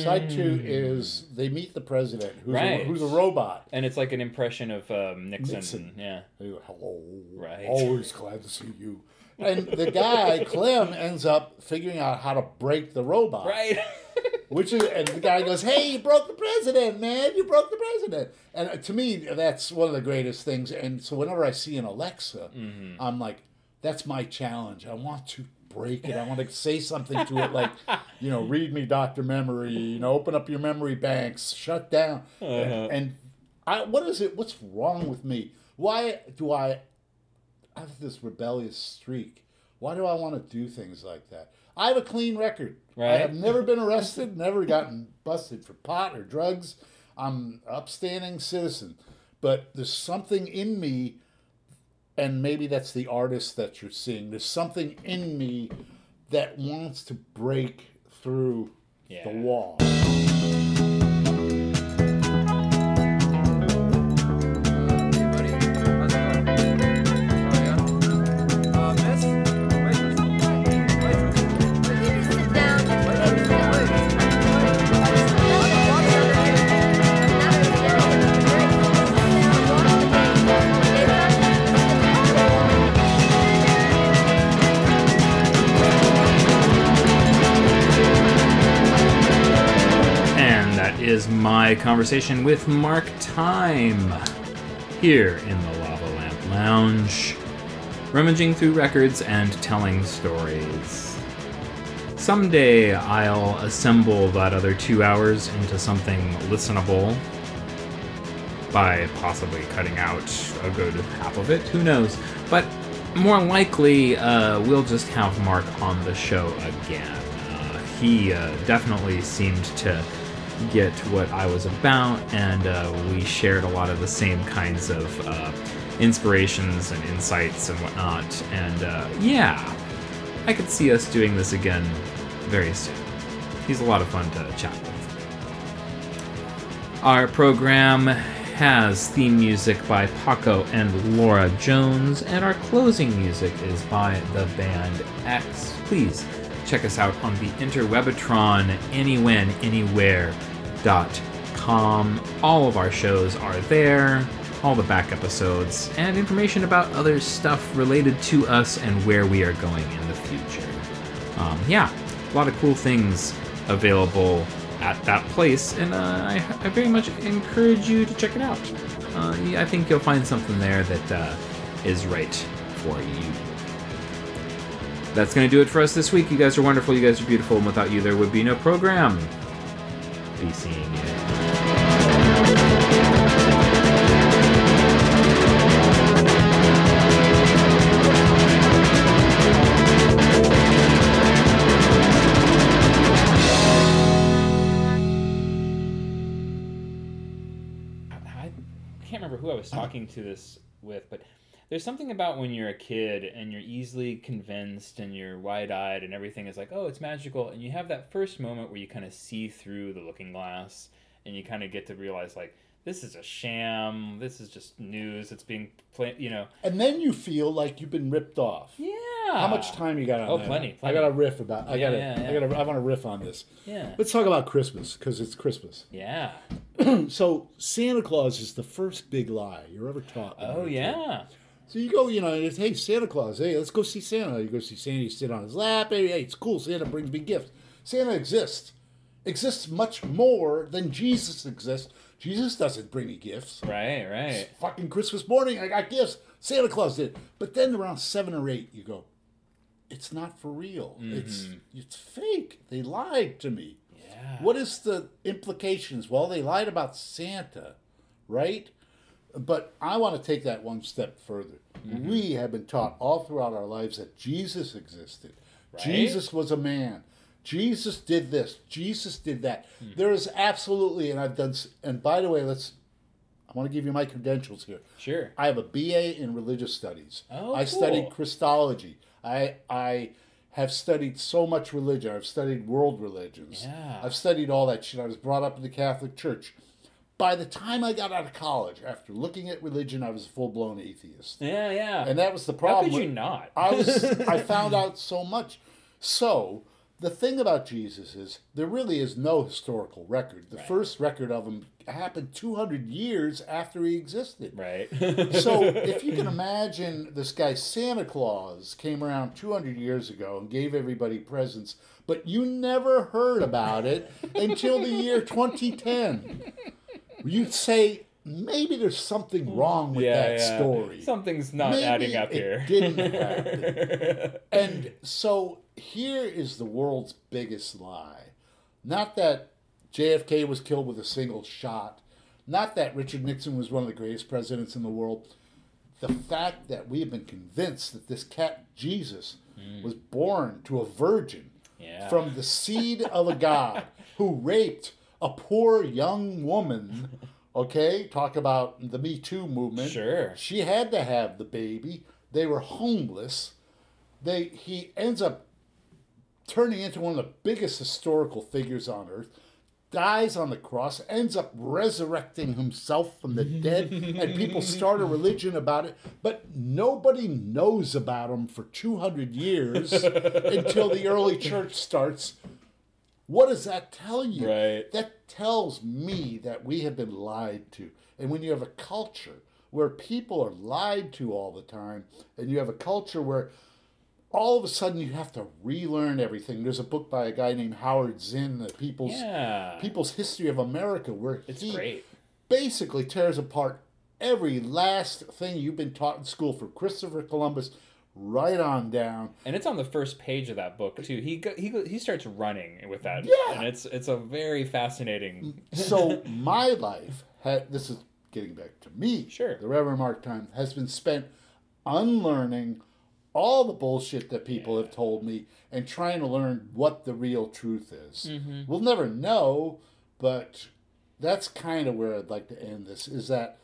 Side 2 is they meet the president, who's a robot. And it's like an impression of Nixon. Yeah. Hello. Right. Always glad to see you. And the guy, Clem, ends up figuring out how to break the robot. Right. And the guy goes, hey, you broke the president, man. You broke the president. And to me, that's one of the greatest things. And so whenever I see an Alexa, I'm like, that's my challenge. I want to break it. I want to say something to it read me, Dr. Memory, open up your memory banks, shut down. And what is it? What's wrong with me? Why do I have this rebellious streak? Why do I want to do things like that? I have a clean record. Right. I have never been arrested, never gotten busted for pot or drugs. I'm an upstanding citizen. But there's something in me, and maybe that's the artist that you're seeing. There's something in me that wants to break through the wall. my conversation with Mark Tye here in the Lava Lamp Lounge, rummaging through records and telling stories. Someday I'll assemble that other 2 hours into something listenable by possibly cutting out a good half of it, who knows. But more likely, we'll just have Mark on the show again. He definitely seemed to get what I was about, and we shared a lot of the same kinds of inspirations and insights and whatnot, and yeah, I could see us doing this again very soon. He's a lot of fun to chat with. Our program has theme music by Paco and Laura Jones, and our closing music is by the band X. Please check us out on the interwebitron, AnyWhenAnywhere.com. All of our shows are there, all the back episodes, and information about other stuff related to us and where we are going in the future. Yeah, a lot of cool things available at that place, and I very much encourage you to check it out. I think you'll find something there that is right for you. That's going to do it for us this week. You guys are wonderful. You guys are beautiful. And without you, there would be no program. Be seeing you. I can't remember who I was talking to this with, but there's something about when you're a kid and you're easily convinced and you're wide-eyed and everything is like, oh, it's magical. And you have that first moment where you kind of see through the looking glass and you kind of get to realize, like, this is a sham. This is just news that's being played, you know. And then you feel like you've been ripped off. Yeah. How much time you got on that? Plenty. I got a riff about it. I want to riff on this. Yeah. Let's talk about Christmas, because it's Christmas. Yeah. So Santa Claus is the first big lie you're ever taught. Oh, yeah. Kid. So you go, you know, and it's, hey, Santa Claus, hey, let's go see Santa. You go see Santa, you sit on his lap, hey, it's cool, Santa brings me gifts. Santa exists much more than Jesus exists. Jesus doesn't bring me gifts. Right. It's fucking Christmas morning, I got gifts. Santa Claus did. But then around 7 or 8, you go, it's not for real. Mm-hmm. It's fake. They lied to me. Yeah. What is the implications? Well, they lied about Santa, right? But I want to take that one step further. Mm-hmm. We have been taught all throughout our lives that Jesus existed. Right? Jesus was a man. Jesus did this. Jesus did that. Mm-hmm. There is absolutely, and by the way, I want to give you my credentials here. Sure. I have a BA in religious studies. Oh, I studied Christology. I have studied so much religion. I've studied world religions. Yeah. I've studied all that shit. I was brought up in the Catholic Church. By the time I got out of college, after looking at religion, I was a full-blown atheist. Yeah. And that was the problem. How could you not? I found out so much. So, the thing about Jesus is, there really is no historical record. The first record of him happened 200 years after he existed. Right. So, if you can imagine, this guy Santa Claus came around 200 years ago and gave everybody presents, but you never heard about it until the year 2010. You'd say, maybe there's something wrong with that story. Something's not adding up here. Didn't happen. And so here is the world's biggest lie. Not that JFK was killed with a single shot. Not that Richard Nixon was one of the greatest presidents in the world. The fact that we have been convinced that this cat, Jesus, was born to a virgin from the seed of a god who raped a poor young woman, okay? Talk about the Me Too movement. Sure. She had to have the baby. They were homeless. He ends up turning into one of the biggest historical figures on earth, dies on the cross, ends up resurrecting himself from the dead, and people start a religion about it, but nobody knows about him for 200 years until the early church starts. What does that tell you? Right. That tells me that we have been lied to. And when you have a culture where people are lied to all the time, and you have a culture where all of a sudden you have to relearn everything. There's a book by a guy named Howard Zinn, the People's History of America, where it's great. Basically tears apart every last thing you've been taught in school from Christopher Columbus right on down. And it's on the first page of that book too. He starts running with that. Yeah. And it's a very fascinating. So my life this is getting back to me. Sure. The Reverend Mark Tye has been spent unlearning all the bullshit that people have told me and trying to learn what the real truth is. Mm-hmm. We'll never know, but that's kind of where I'd like to end this, is that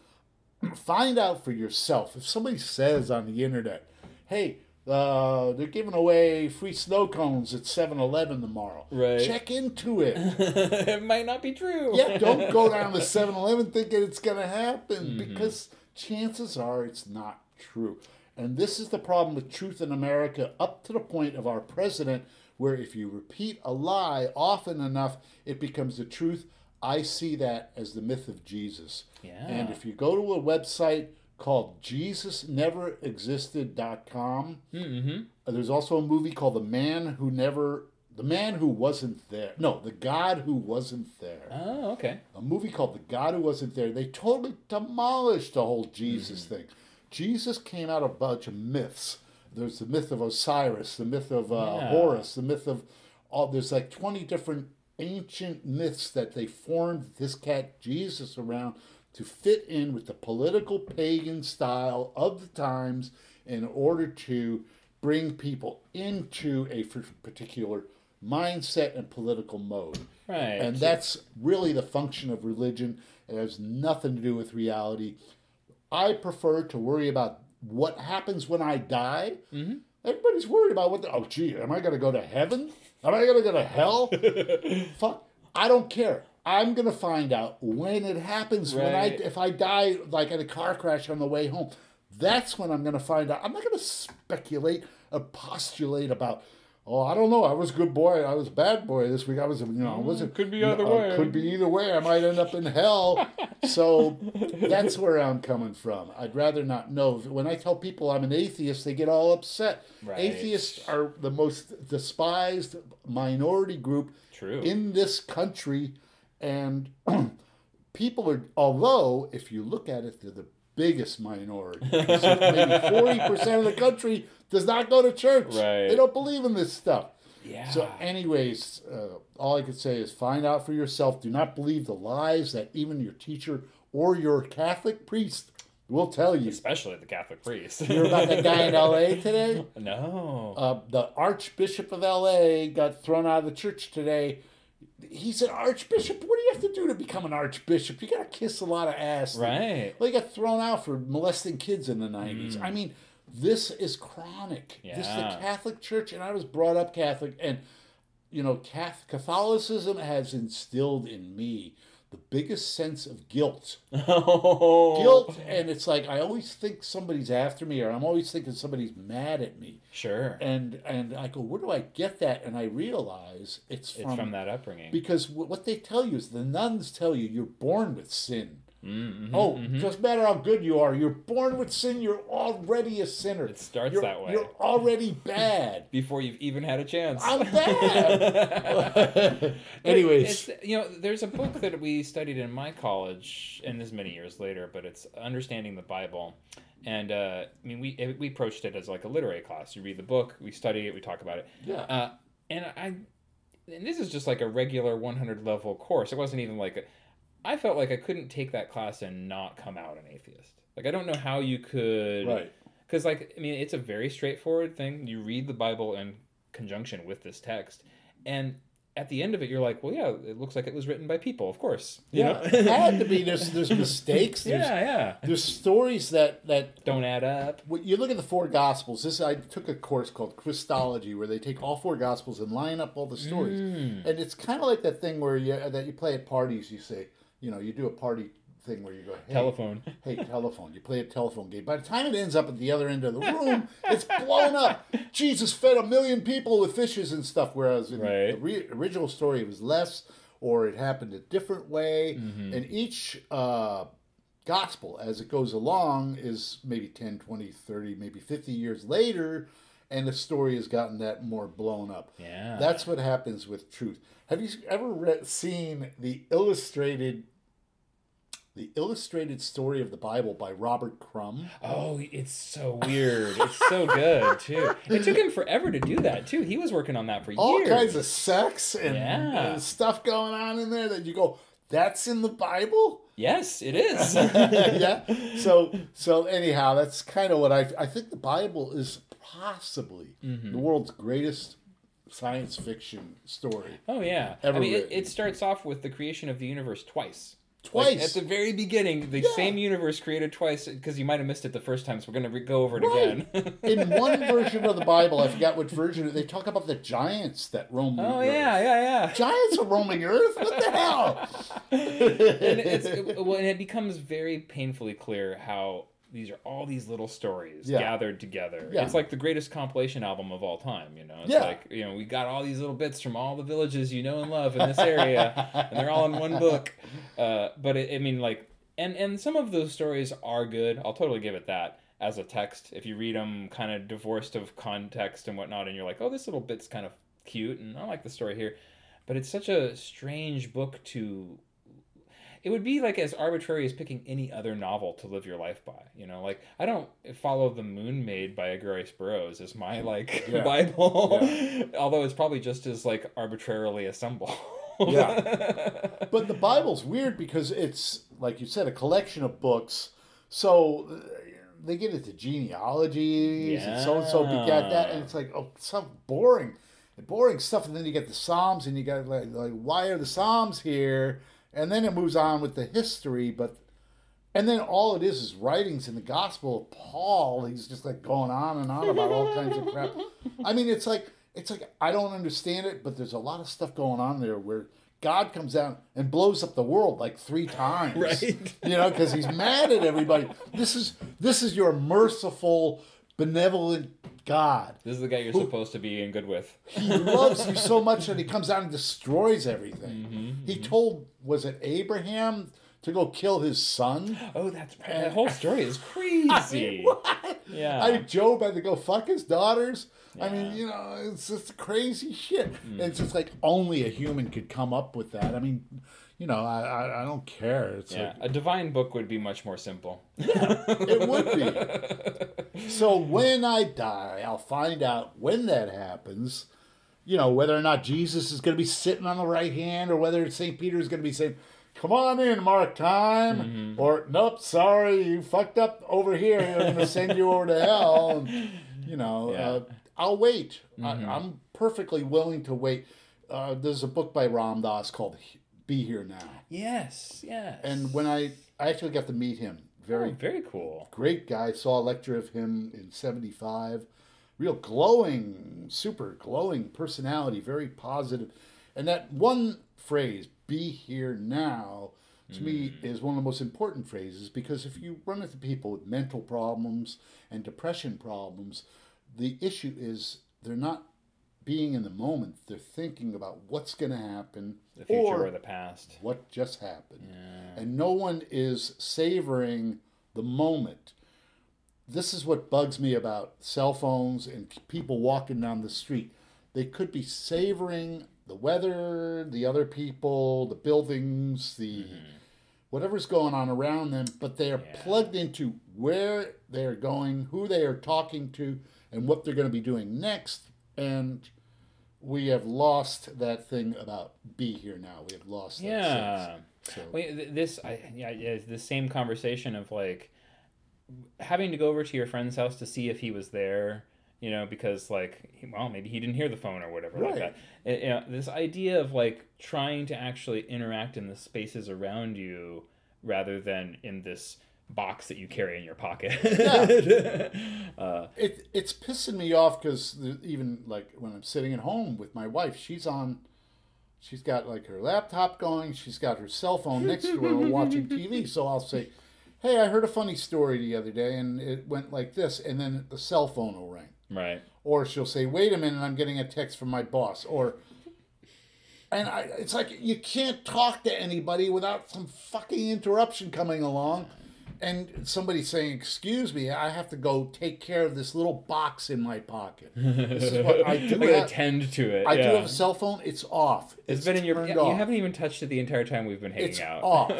find out for yourself. If somebody says on the internet, hey, they're giving away free snow cones at 7-Eleven tomorrow. Right. Check into it. It might not be true. Yeah, don't go down to 7-Eleven thinking it's going to happen, mm-hmm. because chances are it's not true. And this is the problem with truth in America up to the point of our president, where if you repeat a lie often enough, it becomes the truth. I see that as the myth of Jesus. Yeah. And if you go to a website called JesusNeverExisted.com, mm-hmm. there's also a movie called The Man Who Wasn't There. No, The God Who Wasn't There. Oh, okay. A movie called The God Who Wasn't There. They totally demolished the whole Jesus mm-hmm. thing. Jesus came out of a bunch of myths. There's the myth of Osiris, the myth of Horus, the myth of there's like 20 different ancient myths that they formed this cat Jesus around to fit in with the political pagan style of the times in order to bring people into a particular mindset and political mode. Right. And that's really the function of religion. It has nothing to do with reality. I prefer to worry about what happens when I die. Mm-hmm. Everybody's worried about am I going to go to heaven? Am I going to go to hell? Fuck, I don't care. I'm going to find out when it happens. Right. If I die like in a car crash on the way home, that's when I'm going to find out. I'm not going to speculate or postulate about, I don't know, I was a good boy, I was a bad boy this week. Could be either way. I might end up in hell. So that's where I'm coming from. I'd rather not know. When I tell people I'm an atheist, they get all upset. Right. Atheists are the most despised minority group in this country. And people are, although if you look at it, they're the biggest minority. Because maybe 40% of the country does not go to church. Right. They don't believe in this stuff. Yeah. So anyways, all I could say is find out for yourself. Do not believe the lies that even your teacher or your Catholic priest will tell you. Especially the Catholic priest. You hear about that guy in L.A. today? No. The Archbishop of L.A. got thrown out of the church today. He's an archbishop. What do you have to do to become an archbishop? You got to kiss a lot of ass. Right. Well, he got thrown out for molesting kids in the 90s. I mean, this is chronic. Yeah. This is the Catholic Church, and I was brought up Catholic. And, you know, Catholicism has instilled in me the biggest sense of guilt. Guilt, and it's like I always think somebody's after me, or I'm always thinking somebody's mad at me. Sure. And I go, where do I get that? And I realize it's from that upbringing. Because what they tell you is the nuns tell you you're born with sin. Mm-hmm, doesn't matter how good you are, you're born with sin, you're already a sinner. It starts that way. You're already bad. Before you've even had a chance. I'm bad! Anyways. There's a book that we studied in my college, and this is many years later, but it's Understanding the Bible. And, we approached it as like a literary class. You read the book, we study it, we talk about it. Yeah. And this is just like a regular 100-level course. It wasn't even like... I felt like I couldn't take that class and not come out an atheist. Like, I don't know how you could... Right. Because, it's a very straightforward thing. You read the Bible in conjunction with this text. And at the end of it, you're like, well, yeah, it looks like it was written by people, of course. You know? It had to be. There's mistakes. There's stories that don't add up. You look at the four Gospels. I took a course called Christology, where they take all four Gospels and line up all the stories. Mm. And it's kind of like that thing where you play at parties, you say... you do a party thing where you go, hey, telephone. Hey, telephone. You play a telephone game. By the time it ends up at the other end of the room, it's blown up. Jesus fed 1 million people with fishes and stuff, whereas in the original story it was less, or it happened a different way. Mm-hmm. And each gospel, as it goes along, is maybe 10, 20, 30, maybe 50 years later, and the story has gotten that more blown up. Yeah. That's what happens with truth. Have you ever seen the illustrated story of the Bible by Robert Crumb? Oh, it's so weird. It's so good, too. It took him forever to do that, too. He was working on that for years. All kinds of sex and stuff going on in there that you go, that's in the Bible? Yes, it is. Yeah. So anyhow, that's kind of what I think the Bible is possibly the world's greatest science fiction story. Oh, yeah. It starts off with the creation of the universe twice. Like at the very beginning, the same universe created twice, because you might have missed it the first time, so we're going to go over it again. In one version of the Bible, I forgot what version, they talk about the giants that roam the earth. Oh, yeah. Giants are roaming earth? What the hell? And it becomes very painfully clear how these are all these little stories gathered together. Yeah. It's like the greatest compilation album of all time, you know? It's like, you know, we got all these little bits from all the villages you know and love in this area, and they're all in one book. But some of those stories are good. I'll totally give it that as a text. If you read them kind of divorced of context and whatnot, and you're like, oh, this little bit's kind of cute, and I like the story here. But it's such a strange book to... It would be like as arbitrary as picking any other novel to live your life by, you know. Like I don't follow The Moon Maid by Guy Burroughs as my Bible, although it's probably just as like arbitrarily assembled. Yeah, but the Bible's weird because it's like you said, a collection of books. So they get into genealogies and so and so begat that, and it's like some boring stuff. And then you get the Psalms, and you got like why are the Psalms here? And then it moves on with the history, and then all it is writings in the Gospel of Paul. He's just like going on and on about all kinds of crap. I mean, it's like I don't understand it, but there's a lot of stuff going on there where God comes down and blows up the world like 3 times, right? You know, because he's mad at everybody. This is your merciful, benevolent God. This is the guy you're supposed to be in good with. He loves you so much that he comes out and destroys everything. Mm-hmm, he told, was it Abraham, to go kill his son? Oh, that's right. That whole story is crazy. I mean, what? Yeah. Job had to go fuck his daughters. Yeah. I mean, you know, it's just crazy shit. Mm. It's just like only a human could come up with that. I mean, you know, I don't care. It's like, a divine book would be much more simple. Yeah, it would be. So when I die, I'll find out when that happens, you know, whether or not Jesus is going to be sitting on the right hand or whether St. Peter is going to be saying, come on in, Mark Time. Mm-hmm. Or, nope, sorry, you fucked up over here. I'm going to send you over to hell. And, you know, I'll wait. Mm-hmm. I'm perfectly willing to wait. There's a book by Ram Dass called Be Here Now. Yes. And when I actually got to meet him. Very cool. Great guy. Saw a lecture of him in 1975. Real glowing, super glowing personality. Very positive. And that one phrase, be here now, to me is one of the most important phrases, because if you run into people with mental problems and depression problems, the issue is they're not being in the moment. They're thinking about what's going to happen. The future or the past. What just happened. Yeah. And no one is savoring the moment. This is what bugs me about cell phones and people walking down the street. They could be savoring the weather, the other people, the buildings, the whatever's going on around them, but they are plugged into where they're going, who they are talking to, and what they're going to be doing next. And we have lost that thing about be here now. We have lost that sense. So. Wait, it's the same conversation of like having to go over to your friend's house to see if he was there, you know, because like, well, maybe he didn't hear the phone or whatever like that. You know, this idea of like trying to actually interact in the spaces around you rather than in this box that you carry in your pocket. It's pissing me off because even like when I'm sitting at home with my wife, she's got like her laptop going, she's got her cell phone next to her watching TV. So I'll say, hey, I heard a funny story the other day and it went like this, and then the cell phone will ring. Right. Or she'll say, wait a minute, I'm getting a text from my boss. It's like you can't talk to anybody without some fucking interruption coming along. And somebody saying, "Excuse me, I have to go take care of this little box in my pocket." This is what I do. Attend to it. I do have a cell phone. It's off. It's been in your pocket. You haven't even touched it the entire time we've been hanging out. It's off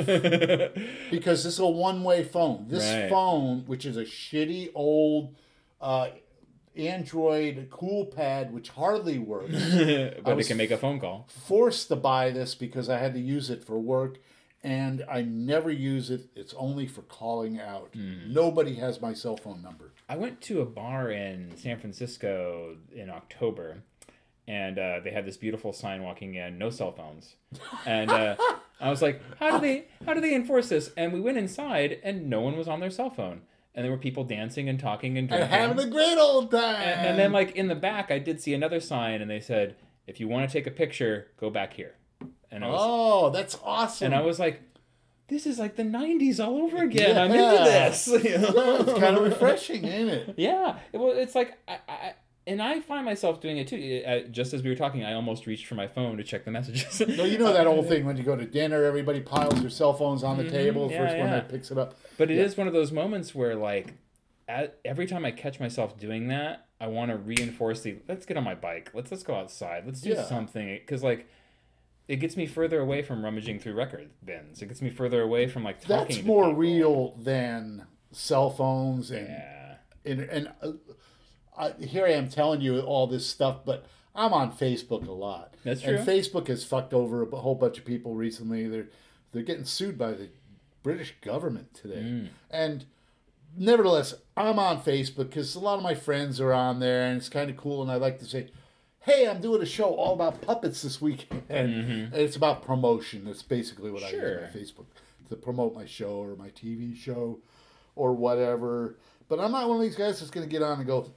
because this is a one-way phone. This phone, which is a shitty old Android cool pad, which hardly works, but it can make a phone call. Forced to buy this because I had to use it for work. And I never use it. It's only for calling out. Mm. Nobody has my cell phone number. I went to a bar in San Francisco in October, and they had this beautiful sign walking in, "No cell phones." And I was like, how do they enforce this? And we went inside, and no one was on their cell phone. And there were people dancing and talking and drinking. And having a great old time. And then, like, in the back, I did see another sign, and they said, "If you want to take a picture, go back here." And I was, that's awesome. And I was like, this is like the 90s all over again. Yeah. I'm into this. You know? It's kind of refreshing, isn't it? Yeah. Well, it's like, I find myself doing it too. Just as we were talking, I almost reached for my phone to check the messages. No, you know that old thing when you go to dinner, everybody piles their cell phones on the table. First one that picks it up. But it is one of those moments where, like, every time I catch myself doing that, I want to reinforce let's get on my bike. Let's go outside. Let's do something. Because, like, it gets me further away from rummaging through record bins. It gets me further away from, like, talking to people. That's more real than cell phones. And here I am telling you all this stuff, but I'm on Facebook a lot. That's true. And Facebook has fucked over a whole bunch of people recently. They're getting sued by the British government today. Mm. And nevertheless, I'm on Facebook because a lot of my friends are on there, and it's kind of cool, and I like to say, "Hey, I'm doing a show all about puppets this weekend." And it's about promotion. That's basically what I do on Facebook, to promote my show or my TV show or whatever. But I'm not one of these guys that's going to get on and go,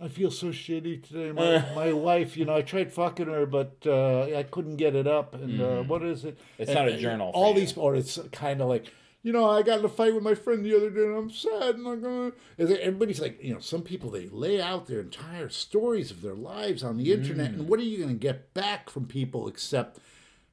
"I feel so shitty today. My wife, I tried fucking her, but I couldn't get it up. And what is it?" It's not a journal. All these, or it's kind of like, I got in a fight with my friend the other day, and I'm sad, and I'm going to... Everybody's like, some people, they lay out their entire stories of their lives on the internet, and what are you going to get back from people except,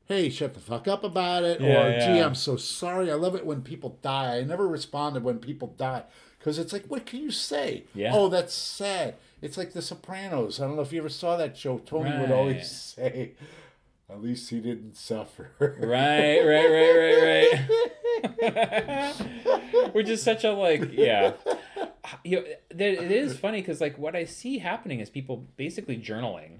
"Hey, shut the fuck up about it," or, "Gee, I'm so sorry. I love it when people die." I never responded when people die, because it's like, what can you say? Yeah. "Oh, that's sad." It's like The Sopranos. I don't know if you ever saw that show. Tony would always say, "At least he didn't suffer." Right. We're just such a it is funny because, like, what I see happening is people basically journaling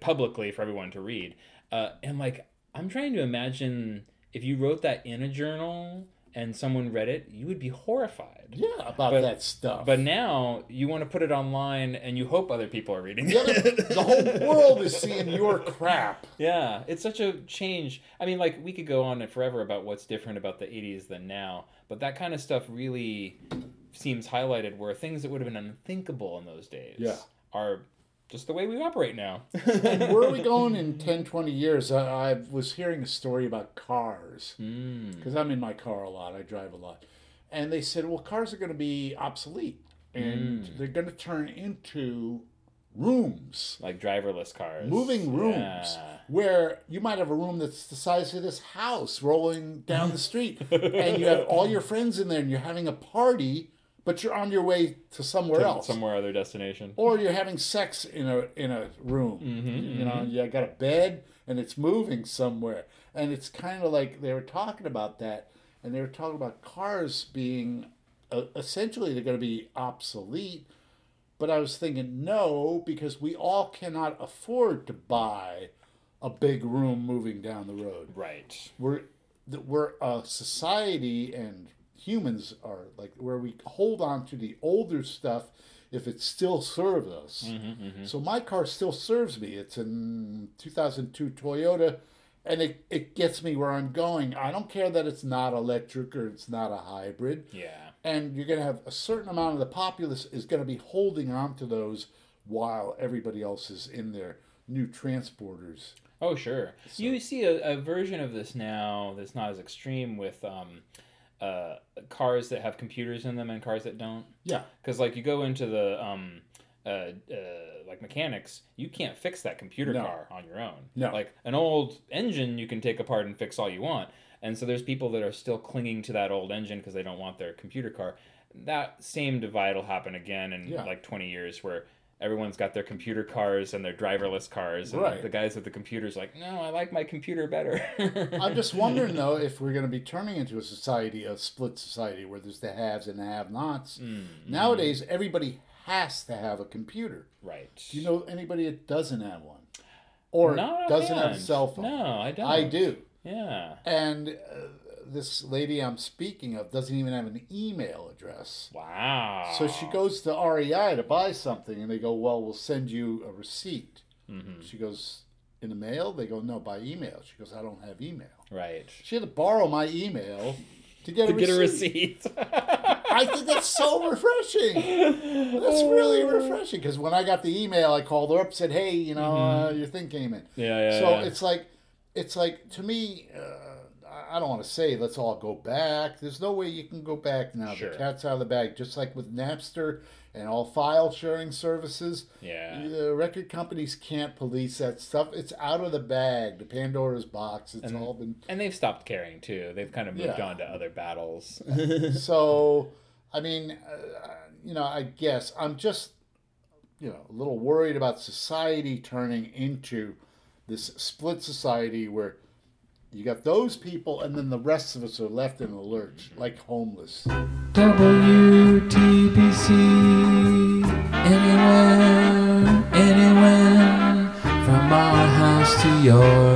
publicly for everyone to read, and, like, I'm trying to imagine if you wrote that in a journal and someone read it, you would be horrified about that stuff. But now you want to put it online and you hope other people are reading it. The whole world is seeing your crap. Yeah, it's such a change. I mean, like, we could go on forever about what's different about the 80s than now, but that kind of stuff really seems highlighted, where things that would have been unthinkable in those days are just the way we operate now. And where are we going in 10, 20 years? I was hearing a story about cars, because I'm in my car a lot. I drive a lot. And they said, well, cars are going to be obsolete, and they're going to turn into rooms. Like driverless cars. Moving rooms, where you might have a room that's the size of this house rolling down the street, and you have all your friends in there, and you're having a party, but you're on your way to somewhere else. Somewhere other destination. Or you're having sex in a room. Mm-hmm, you got a bed and it's moving somewhere. And it's kind of like they were talking about that. And they were talking about cars being, essentially, they're going to be obsolete. But I was thinking, no, because we all cannot afford to buy a big room moving down the road. Right. We're a society, and humans are like where we hold on to the older stuff if it still serves us. Mm-hmm, mm-hmm. So my car still serves me. It's a 2002 Toyota, and it gets me where I'm going. I don't care that it's not electric or it's not a hybrid. Yeah. And you're going to have a certain amount of the populace is going to be holding on to those while everybody else is in their new transporters. Oh, sure. So, you see a version of this now that's not as extreme with... cars that have computers in them and cars that don't. Yeah. Because, like, you go into the mechanics, you can't fix that computer car on your own. No. Like, an old engine you can take apart and fix all you want. And so there's people that are still clinging to that old engine because they don't want their computer car. That same divide will happen again in like 20 years where everyone's got their computer cars and their driverless cars. And the guys with the computers are like, no, I like my computer better. I'm just wondering, though, if we're going to be turning into a society, a split society, where there's the haves and the have-nots. Mm-hmm. Nowadays, everybody has to have a computer. Right. Do you know anybody that doesn't have one? Or doesn't have a cell phone? No, I don't. I do. Yeah. And this lady I'm speaking of doesn't even have an email address. Wow. So she goes to REI to buy something, and they go, well, we'll send you a receipt. Mm-hmm. She goes, in the mail? They go, no, by email. She goes, I don't have email. Right. She had to borrow my email to get a receipt. I think that's so refreshing. That's really refreshing, because when I got the email, I called her up and said, hey, you know, your thing came in. Yeah. So it's like, to me, I don't want to say let's all go back. There's no way you can go back now. Sure. The cat's out of the bag. Just like with Napster and all file sharing services, the record companies can't police that stuff. It's out of the bag, the Pandora's box. It's all been... And they've stopped caring, too. They've kind of moved on to other battles. So, I mean, you know, I guess I'm just, you know, a little worried about society turning into this split society where you got those people, and then the rest of us are left in the lurch, like homeless. WTBC, anywhere, anywhere, from my house to yours.